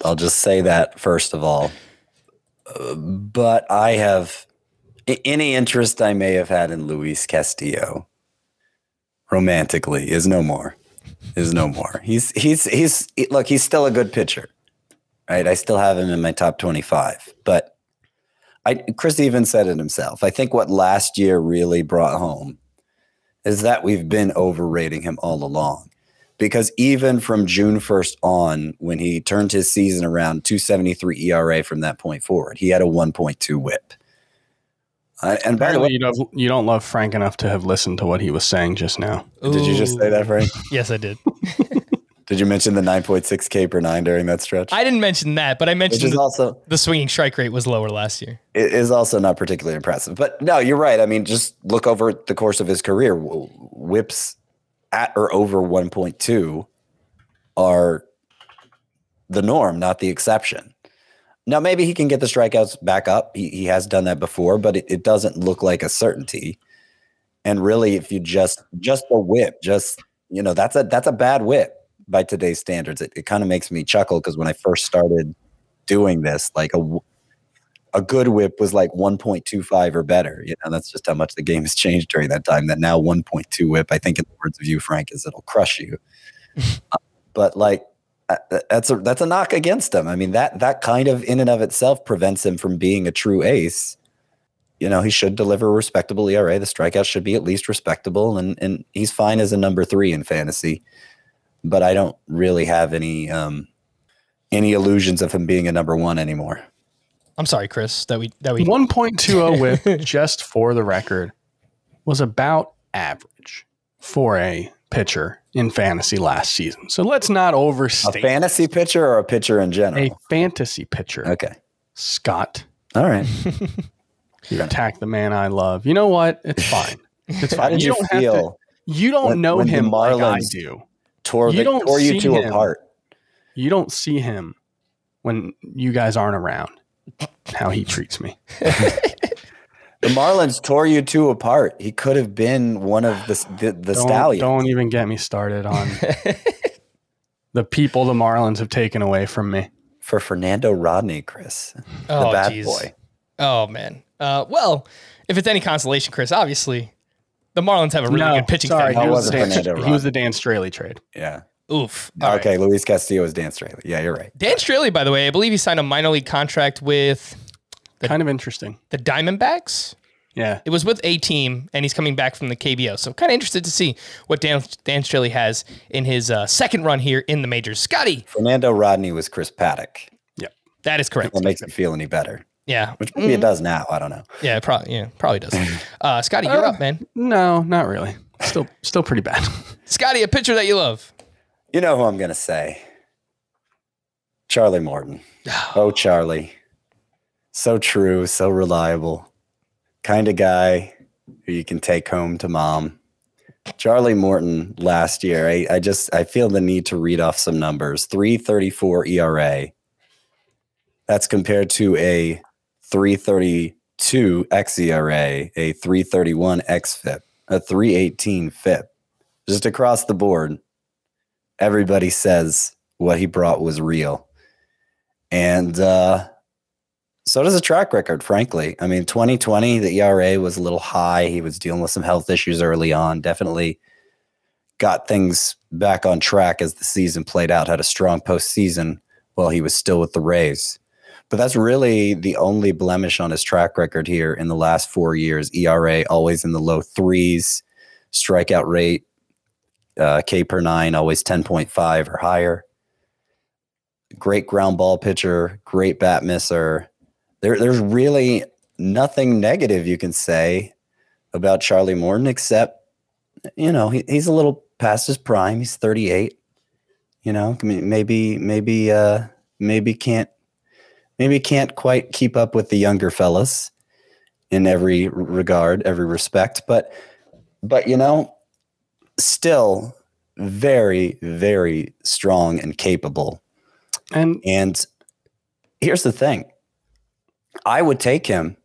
I'll just say that first of all. But I have any interest I may have had in Luis Castillo romantically is no more. He's look, he's still a good pitcher, right? I still have him in my top 25, but Chris even said it himself. I think what last year really brought home is that we've been overrating him all along, because even from June 1st on, when he turned his season around, 2.73 ERA from that point forward, he had a 1.2 WHIP. And by the way, you don't love Frank enough to have listened to what he was saying just now. Ooh. Did you just say that, Frank? Yes, I did. Did you mention the 9.6 K per nine during that stretch? I didn't mention that, but I mentioned also, the swinging strike rate was lower last year. It is also not particularly impressive. But no, you're right. I mean, just look over the course of his career. Whips at or over 1.2 are the norm, not the exception. Now, maybe he can get the strikeouts back up. He has done that before, but it doesn't look like a certainty. And really, if you just a whip, just, you know, that's a bad whip by today's standards. It kind of makes me chuckle, because when I first started doing this, like a good whip was like 1.25 or better. You know, that's just how much the game has changed during that time, that now 1.2 whip, I think in the words of you, Frank, is it'll crush you. But like, that's a knock against him. I mean, that kind of in and of itself prevents him from being a true ace. You know, he should deliver a respectable ERA. The strikeout should be at least respectable, and he's fine as a number 3 in fantasy. But I don't really have any illusions of him being a number 1 anymore. I'm sorry, Chris, that we 1.20 whip, just for the record, was about average for a pitcher in fantasy last season. So let's not overstate. A fantasy pitcher or a pitcher in general? A fantasy pitcher. Okay. Scott. All right. You attack the man I love. You know what? It's fine. It's fine. How did you feel? You don't know when him like I do. Tore you two apart. You don't see him when you guys aren't around. How he treats me. The Marlins tore you two apart. He could have been one of the Stallions. Don't even get me started on the people the Marlins have taken away from me. For Fernando Rodney, Chris. Oh, the bad geez. Boy. Oh, man. Well, if it's any consolation, Chris, obviously the Marlins have a really good pitching staff. He was the Dan Straley trade. Yeah. Oof. All okay, right. Luis Castillo is Dan Straley. Yeah, you're right. Dan Straley, by the way, I believe he signed a minor league contract with... kind of interesting. The Diamondbacks? Yeah. It was with a team, and he's coming back from the KBO. So kind of interested to see what Dan Straley has in his second run here in the majors. Scotty. Fernando Rodney was Chris Paddock. Yep. That is correct. That makes it feel any better. Yeah. Which maybe it does now. I don't know. Yeah, probably does. Scotty, you're up, man. No, not really. Still pretty bad. Scotty, a pitcher that you love. You know who I'm going to say. Charlie Morton. Oh, Charlie. So true, so reliable, kind of guy who you can take home to mom. Charlie Morton last year, I feel the need to read off some numbers. 3.34 ERA. That's compared to a 3.32 xERA, a 3.31 xFIP, a 3.18 FIP. Just across the board, everybody says what he brought was real. And, so does a track record, frankly. I mean, 2020, the ERA was a little high. He was dealing with some health issues early on. Definitely got things back on track as the season played out. Had a strong postseason while he was still with the Rays. But that's really the only blemish on his track record here in the last 4 years. ERA always in the low 3s. Strikeout rate, K per 9, always 10.5 or higher. Great ground ball pitcher. Great bat misser. There's really nothing negative you can say about Charlie Morton, except, you know, he's a little past his prime. He's 38. You know, maybe can't quite keep up with the younger fellas in every regard, every respect. But But, you know, still very, very strong and capable. And here's the thing. I would take him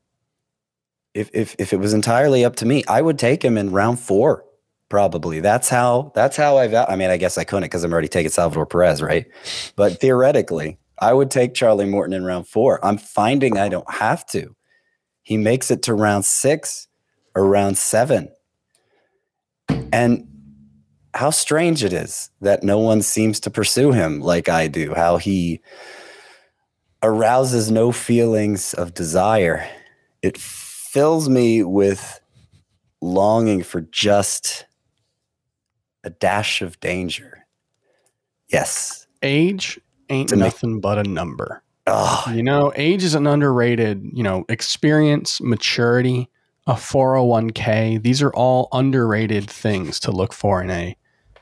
if it was entirely up to me. I would take him in round 4, probably. That's how I mean, I guess I couldn't because I'm already taking Salvador Perez, right? But theoretically, I would take Charlie Morton in round 4. I'm finding I don't have to. He makes it to round 6 or round 7. And how strange it is that no one seems to pursue him like I do, how he arouses no feelings of desire. It fills me with longing for just a dash of danger. Yes. Age ain't nothing but a number. Oh. You know, age is an underrated, you know, experience, maturity, a 401k. These are all underrated things to look for in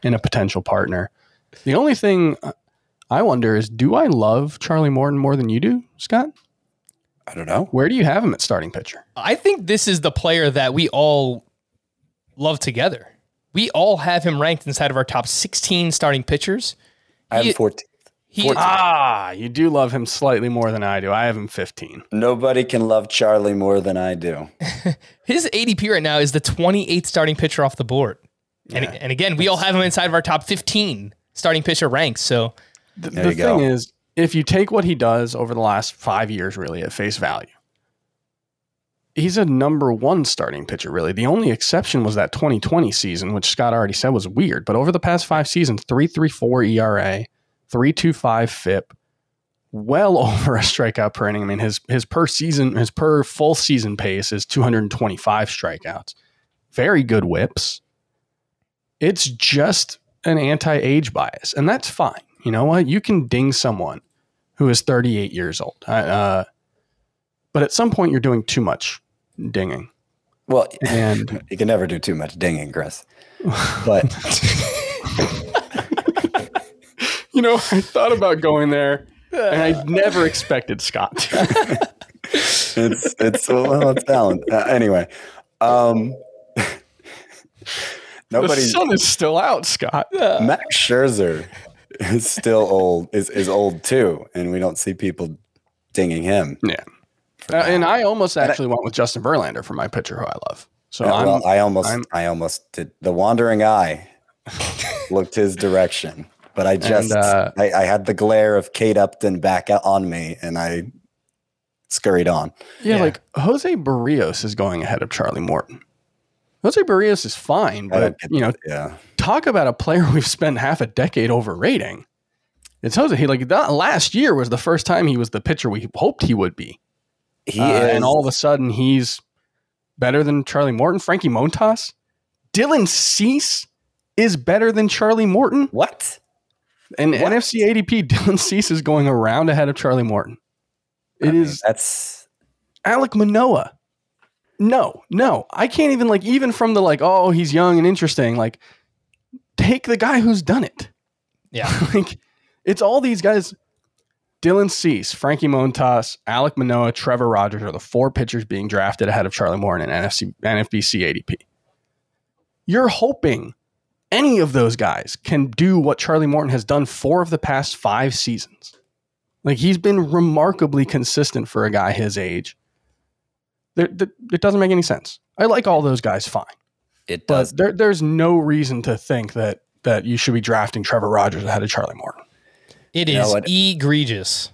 a potential partner. The only thing I wonder is, do I love Charlie Morton more than you do, Scott? I don't know. Where do you have him at starting pitcher? I think this is the player that we all love together. We all have him ranked inside of our top 16 starting pitchers. I have 14. You do love him slightly more than I do. I have him 15. Nobody can love Charlie more than I do. His ADP right now is the 28th starting pitcher off the board. Yeah. And again, we all have him inside of our top 15 starting pitcher ranks. So the thing is, if you take what he does over the last 5 years, really, at face value, he's a number 1 starting pitcher, really. The only exception was that 2020 season, which Scott already said was weird. But over the past 5 seasons, 3.34 ERA, 3.25 FIP, well over a strikeout per inning. I mean, his per full season pace is 225 strikeouts. Very good whips. It's just an anti-age bias, and that's fine. You know what? You can ding someone who is 38 years old, but at some point you're doing too much dinging. Well, and you can never do too much dinging, Chris. But you know, I thought about going there, and I never expected Scott to. it's talent. Anyway, nobody. The sun is still out, Scott. Max Scherzer is still old. Is old too, and we don't see people dinging him. Yeah, and I almost went with Justin Verlander for my pitcher, who I love. So yeah, I almost did. The wandering eye looked his direction, but I just I had the glare of Kate Upton back on me, and I scurried on. Yeah, like Jose Barrios is going ahead of Charlie Morton. Jose Barrios is fine, but you know, Talk about a player we've spent half a decade overrating. It's Jose. Last year was the first time he was the pitcher we hoped he would be. He is. And all of a sudden he's better than Charlie Morton. Frankie Montas, Dylan Cease is better than Charlie Morton. What? And NFC ADP, Dylan Cease is going around ahead of Charlie Morton. That's Alec Manoa. No, I can't even from the oh, he's young and interesting. Like, take the guy who's done it. Yeah. It's all these guys. Dylan Cease, Frankie Montas, Alec Manoa, Trevor Rogers are the 4 pitchers being drafted ahead of Charlie Morton in NFBC ADP. You're hoping any of those guys can do what Charlie Morton has done 4 of the past 5 seasons. He's been remarkably consistent for a guy his age. It doesn't make any sense. I like all those guys fine. It does. But there's no reason to think that you should be drafting Trevor Rogers ahead of Charlie Morton. It is egregious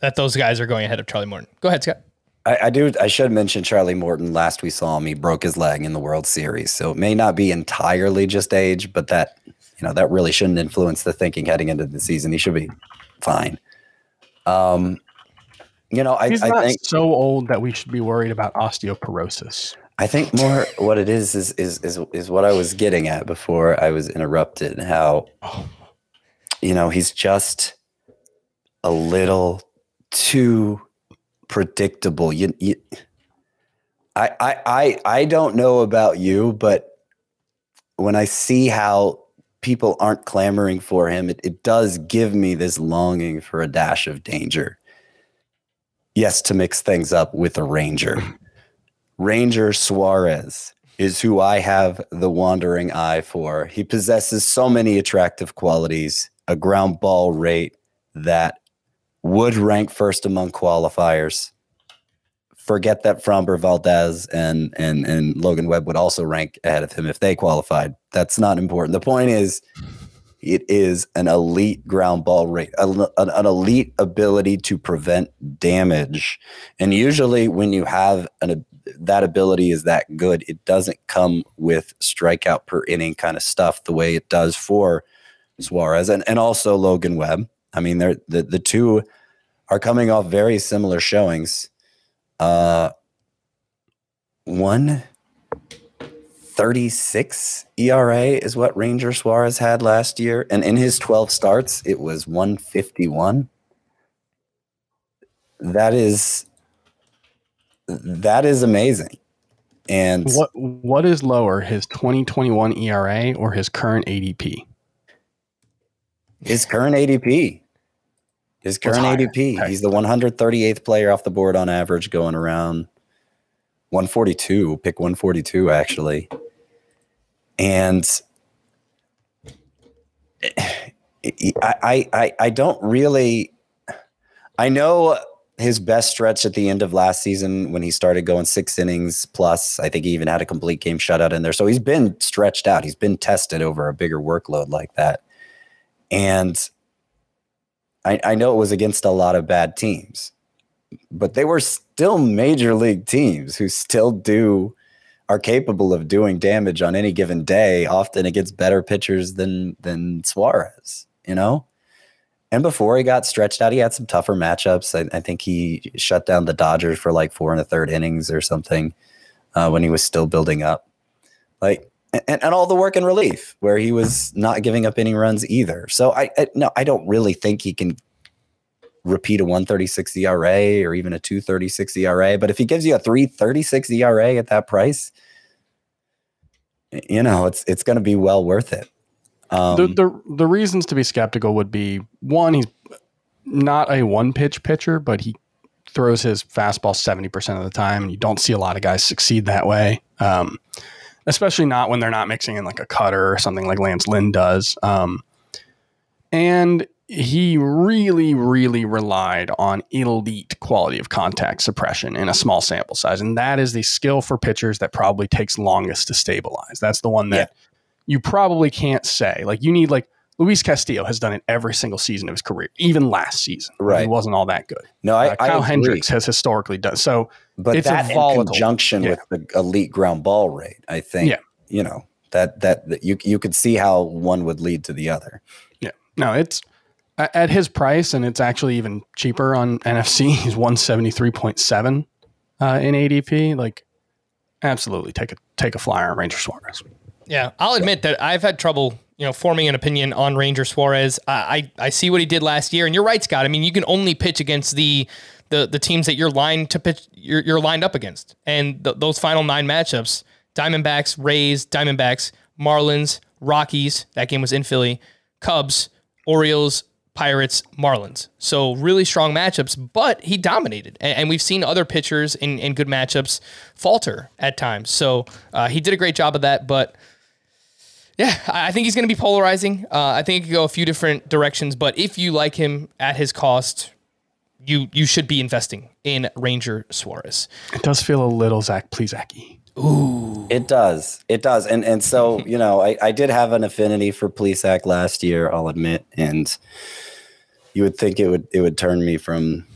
that those guys are going ahead of Charlie Morton. Go ahead, Scott. I should mention Charlie Morton. Last we saw him, he broke his leg in the World Series. So it may not be entirely just age, but that, you know, that really shouldn't influence the thinking heading into the season. He should be fine. He's not so old that we should be worried about osteoporosis. I think more what it is what I was getting at before I was interrupted. How, you know, he's just a little too predictable. I don't know about you, but when I see how people aren't clamoring for him, it does give me this longing for a dash of danger. Yes, to mix things up with a Ranger Suarez, is who I have the wandering eye for. He possesses so many attractive qualities, a ground ball rate that would rank first among qualifiers. Forget that Framber Valdez and Logan Webb would also rank ahead of him if they qualified. That's not important. The point is, it is an elite ground ball rate, an elite ability to prevent damage. And usually when you have that ability is that good, it doesn't come with strikeout per inning kind of stuff the way it does for Suarez and also Logan Webb. I mean, the two are coming off very similar showings. 1.36 ERA is what Ranger Suarez had last year, and in his 12 starts, it was 1.51. That is amazing. And what is lower, his 2021 ERA or his current ADP? His current ADP. His current ADP, he's the 138th player off the board on average, going around 142, pick 142, actually. And I don't really... I know his best stretch at the end of last season when he started going six innings plus. I think he even had a complete game shutout in there. So he's been stretched out. He's been tested over a bigger workload like that. And... I know it was against a lot of bad teams, but they were still major league teams who still are capable of doing damage on any given day, often against better pitchers than Suarez, you know? And before he got stretched out, he had some tougher matchups. I think he shut down the Dodgers for like 4 1/3 innings or something when he was still building up. Like, And all the work in relief, where he was not giving up any runs either. So I don't really think he can repeat a 1.36 ERA or even a 2.36 ERA. But if he gives you a 3.36 ERA at that price, you know it's going to be well worth it. The reasons to be skeptical would be, one, he's not a one pitch pitcher, but he throws his fastball 70% of the time, and you don't see a lot of guys succeed that way. Especially not when they're not mixing in like a cutter or something like Lance Lynn does. And he really, really relied on elite quality of contact suppression in a small sample size. And that is the skill for pitchers that probably takes longest to stabilize. That's the one that you probably can't say. Like, you need, like, Luis Castillo has done it every single season of his career, even last season. Right. He wasn't all that good. No, Kyle Hendricks has historically done so. But it's that in conjunction with the elite ground ball rate, I think, you know, that you could see how one would lead to the other. Yeah. No, it's at his price, and it's actually even cheaper on NFC. He's 173.7 in ADP. Like, absolutely take a flyer on Ranger Suarez. Yeah, I'll admit that I've had trouble, you know, forming an opinion on Ranger Suarez. I see what he did last year, and you're right, Scott. I mean, you can only pitch against the teams that you're lined up against, and those final nine matchups: Diamondbacks, Rays, Diamondbacks, Marlins, Rockies. That game was in Philly. Cubs, Orioles, Pirates, Marlins. So really strong matchups, but he dominated, and we've seen other pitchers in good matchups falter at times. So he did a great job of that, but. Yeah, I think he's going to be polarizing. I think it could go a few different directions, but if you like him at his cost, you should be investing in Ranger Suarez. It does feel a little Zach Plesac-y. Ooh. It does. And so, you know, I did have an affinity for Plesac last year, I'll admit, and you would think it would turn me from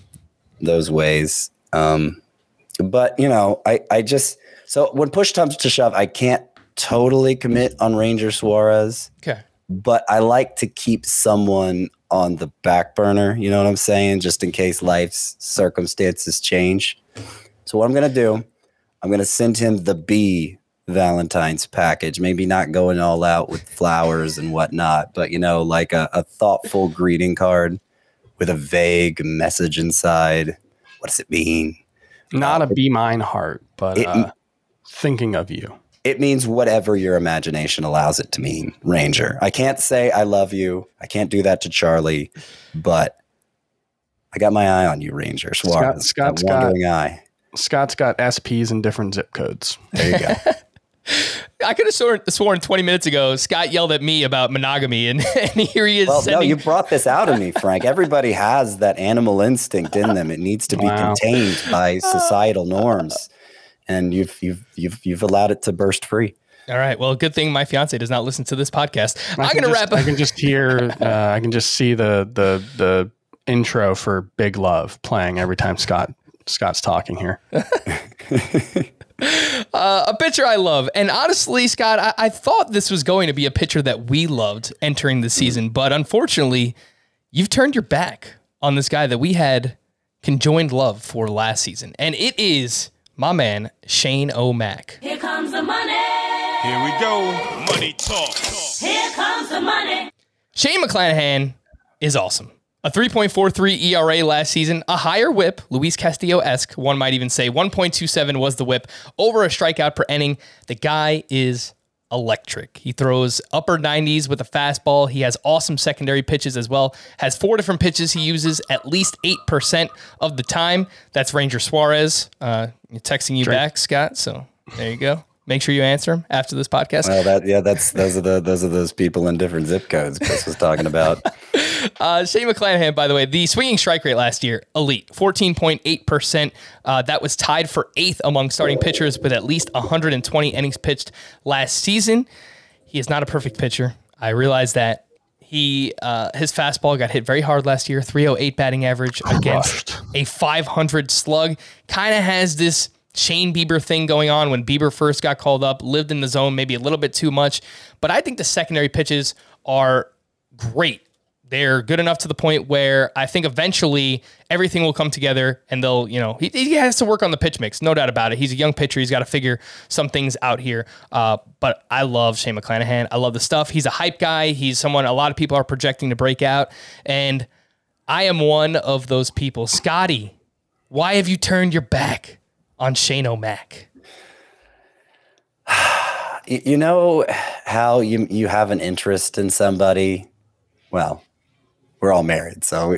those ways. But, you know, I just... So when push comes to shove, I can't totally commit on Ranger Suarez. Okay. But I like to keep someone on the back burner, you know what I'm saying? Just in case life's circumstances change. So what I'm going to do, I'm going to send him the B Valentine's package. Maybe not going all out with flowers and whatnot, but, you know, like a thoughtful greeting card with a vague message inside. What does it mean? Not a be mine heart, but thinking of you. It means whatever your imagination allows it to mean, Ranger. I can't say I love you. I can't do that to Charlie, but I got my eye on you, Ranger. Suarez, Scott's got SPs in different zip codes. There you go. I could have sworn 20 minutes ago, Scott yelled at me about monogamy, and here he is. Well, no, you brought this out of me, Frank. Everybody has that animal instinct in them. It needs to be contained by societal norms, and you've allowed it to burst free. All right. Well, good thing my fiance does not listen to this podcast. I'm going to wrap up. I can just hear. I can just see the intro for Big Love playing every time Scott's talking here. A pitcher I love. And honestly, Scott, I thought this was going to be a pitcher that we loved entering the season. But unfortunately, you've turned your back on this guy that we had conjoined love for last season. And it is my man, Shane O'Mac. Here comes the money. Here we go. Money talk. Here comes the money. Shane McClanahan is awesome. A 3.43 ERA last season, a higher whip, Luis Castillo-esque, one might even say 1.27 was the whip, over a strikeout per inning. The guy is electric. He throws upper 90s with a fastball. He has awesome secondary pitches as well. Has four different pitches he uses at least 8% of the time. That's Ranger Suarez texting you back, Scott, so there you go. Make sure you answer them after this podcast. Well, those are those people in different zip codes Chris was talking about. Shane McClanahan, by the way, the swinging strike rate last year, elite, 14.8%. That was tied for 8th among starting pitchers with at least 120 innings pitched last season. He is not a perfect pitcher. I realize that. His fastball got hit very hard last year, 308 batting average against a 500 slug. Kind of has this Shane Bieber thing going on. When Bieber first got called up, lived in the zone maybe a little bit too much, but I think the secondary pitches are great. They're good enough to the point where I think eventually everything will come together, and they'll, he has to work on the pitch mix, no doubt about it. He's a young pitcher. He's got to figure some things out here. But I love Shane McClanahan. I love the stuff. He's a hype guy. He's someone a lot of people are projecting to break out, and I am one of those people. Scotty, why have you turned your back on Shane O'Mac? You know how you have an interest in somebody. Well, we're all married, so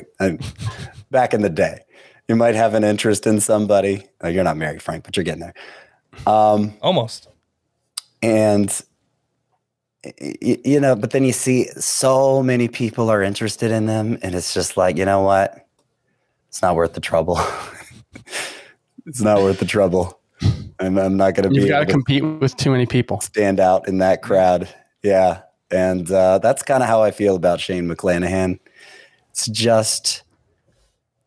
back in the day, you might have an interest in somebody. Oh, you're not married, Frank, but you're getting there. Almost. And but then you see so many people are interested in them, and it's just like, you know what? It's not worth the trouble. It's not worth the trouble. I'm not going to be able to. You've got to compete with too many people. Stand out in that crowd. Yeah. And that's kind of how I feel about Shane McClanahan. It's just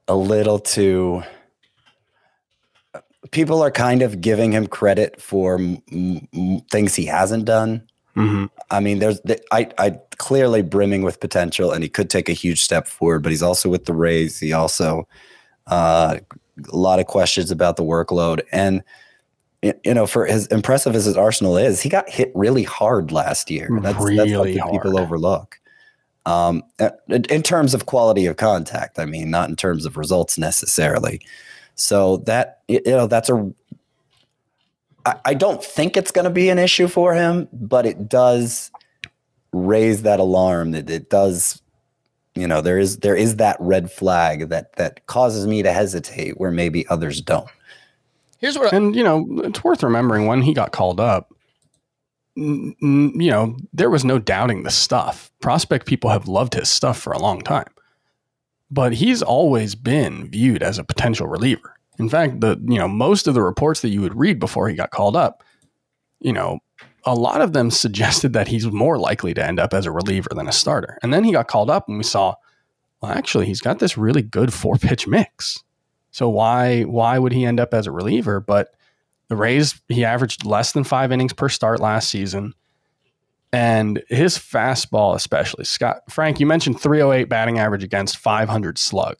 a little too. People are kind of giving him credit for things he hasn't done. Mm-hmm. I mean, I clearly brimming with potential, and he could take a huge step forward, but he's also with the Rays. He also. A lot of questions about the workload, and for as impressive as his arsenal is, he got hit really hard last year. That's something people overlook. In terms of quality of contact, I mean, not in terms of results necessarily. So that I don't think it's going to be an issue for him, but it does raise that alarm. That it does. There is that red flag that causes me to hesitate where maybe others don't. Here's what, it's worth remembering when he got called up. There was no doubting the stuff. Prospect people have loved his stuff for a long time, but he's always been viewed as a potential reliever. In fact, most of the reports that you would read before he got called up, a lot of them suggested that he's more likely to end up as a reliever than a starter. And then he got called up and we saw, well, actually, he's got this really good 4-pitch mix. So why would he end up as a reliever? But the Rays, he averaged less than 5 innings per start last season. And his fastball, especially, Frank, you mentioned 308 batting average against 500 slug.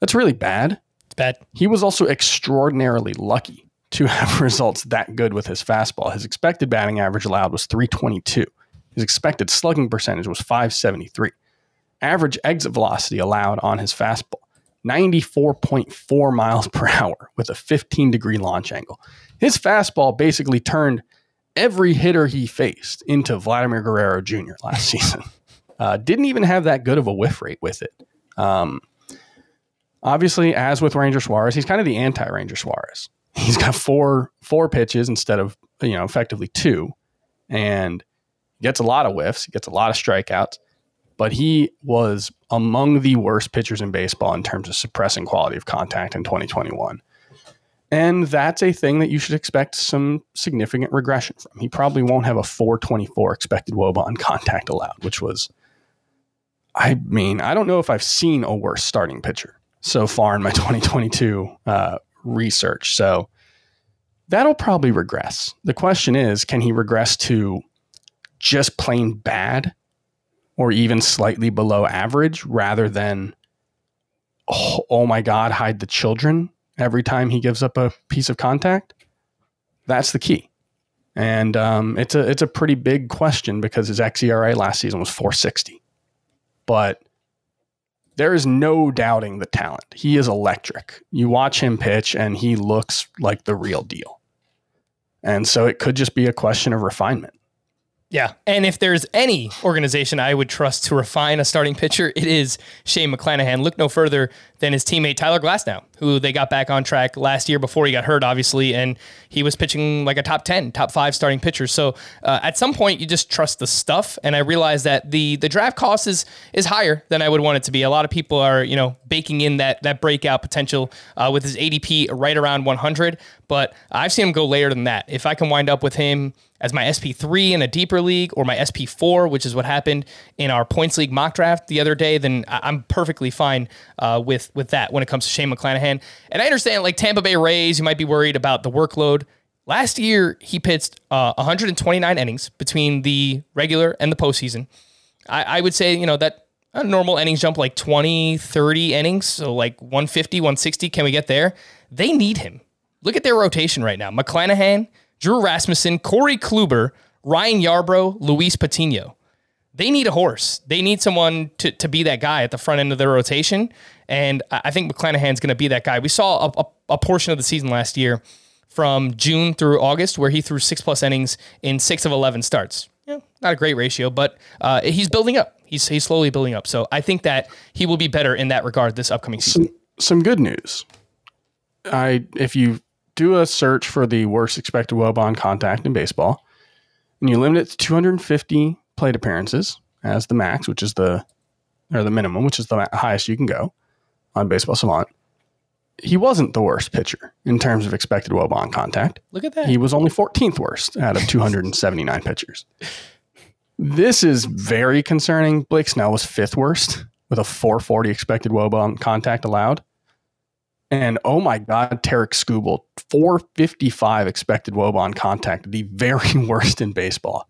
That's really bad. It's bad. He was also extraordinarily lucky to have results that good with his fastball. His expected batting average allowed was 322. His expected slugging percentage was 573. Average exit velocity allowed on his fastball, 94.4 miles per hour with a 15-degree launch angle. His fastball basically turned every hitter he faced into Vladimir Guerrero Jr. last season. Didn't even have that good of a whiff rate with it. Obviously, as with Ranger Suarez, he's kind of the anti-Ranger Suarez. he's got four pitches instead of, you know, effectively two, and gets a lot of whiffs, gets a lot of strikeouts, but he was among the worst pitchers in baseball in terms of suppressing quality of contact in 2021. And that's a thing that you should expect some significant regression from. He probably won't have a 424 expected WOBA on contact allowed, which was, I mean, I don't know if I've seen a worse starting pitcher so far in my 2022 research. So that'll probably regress. The question is, can he regress to just plain bad or even slightly below average rather than, oh my God, hide the children every time he gives up a piece of contact? That's the key. And it's a pretty big question because his xERA last season was 4.60. But there is no doubting the talent. He is electric. You watch him pitch and he looks like the real deal. And so it could just be a question of refinement. Yeah. And if there's any organization I would trust to refine a starting pitcher, it is Shane McClanahan. Look no further than his teammate Tyler Glasnow, who they got back on track last year before he got hurt, obviously, and he was pitching like a top 10, top 5 starting pitcher. So at some point, you just trust the stuff, and I realize that the draft cost is higher than I would want it to be. A lot of people are, you know, baking in that breakout potential with his ADP right around 100, but I've seen him go later than that. If I can wind up with him as my SP3 in a deeper league or my SP4, which is what happened in our points league mock draft the other day, then I'm perfectly fine with that when it comes to Shane McClanahan. And I understand, like Tampa Bay Rays, you might be worried about the workload. Last year, he pitched 129 innings between the regular and the postseason. I would say, you know, that a normal innings jump, like 20, 30 innings, so like 150, 160, can we get there? They need him. Look at their rotation right now. McClanahan, Drew Rasmussen, Corey Kluber, Ryan Yarbrough, Luis Patino. They need a horse. They need someone to be that guy at the front end of their rotation, and I think McClanahan's going to be that guy. We saw a portion of the season last year from June through August where he threw 6-plus innings in 6 of 11 starts. Yeah, not a great ratio, but he's building up. He's slowly building up, so I think that he will be better in that regard this upcoming season. Some good news. If you do a search for the worst expected WOBA on contact in baseball, and you limit it to 250 plate appearances as the max, which is the minimum, which is the highest you can go on Baseball Savant. He wasn't the worst pitcher in terms of expected WOBA on contact. Look at that. He was only 14th worst out of 279 pitchers. This is very concerning. Blake Snell was 5th worst with a 440 expected WOBA on contact allowed. And oh my God, Tarik Skubal, 455 expected WOBA on contact, the very worst in baseball.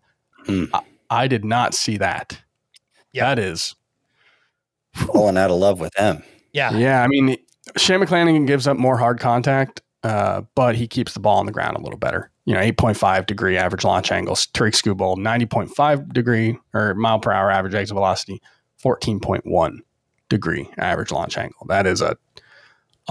I did not see that. Yeah. That is falling out of love with him. Yeah. Yeah. I mean, Shane McClanahan gives up more hard contact, but he keeps the ball on the ground a little better. You know, 8.5 degree average launch angles. Tarik Skubal, 90.5 degree or mile per hour average exit velocity, 14.1 degree average launch angle. That is a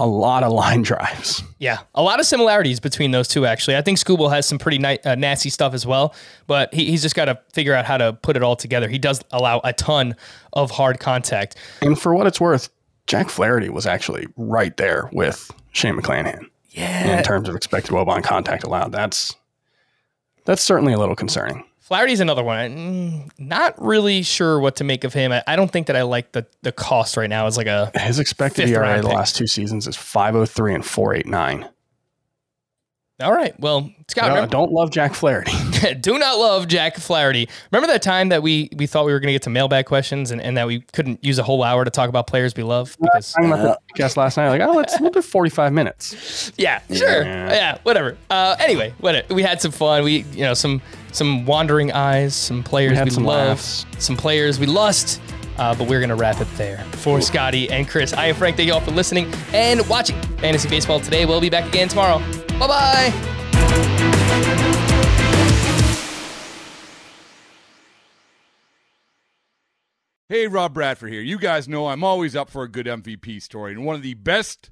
lot of line drives. Yeah, a lot of similarities between those two, actually. I think Skubal has some pretty nasty stuff as well, but he's just got to figure out how to put it all together. He does allow a ton of hard contact. And for what it's worth, Jack Flaherty was actually right there with Shane McClanahan. Yeah. In terms of expected WOBA on contact allowed. That's certainly a little concerning. Flaherty's another one. I'm not really sure what to make of him. I don't think that I like the cost right now. It's like his expected ERA the last two seasons is 5.03 and 4.89. All right. Well, Scott, don't love Jack Flaherty. Do not love Jack Flaherty. Remember that time that we thought we were going to get to mailbag questions and that we couldn't use a whole hour to talk about players we love? Because I remember guest last night, like, we'll do 45 minutes. Yeah, sure. Yeah, whatever. Anyway, we had some fun. We, you know, some wandering eyes, some players we love, laughs. Some players we lust, but we're going to wrap it there. For Scotty and Chris, I am Frank. Thank you all for listening and watching Fantasy Baseball Today. We'll be back again tomorrow. Bye-bye. Hey, Rob Bradford here. You guys know I'm always up for a good MVP story, and one of the best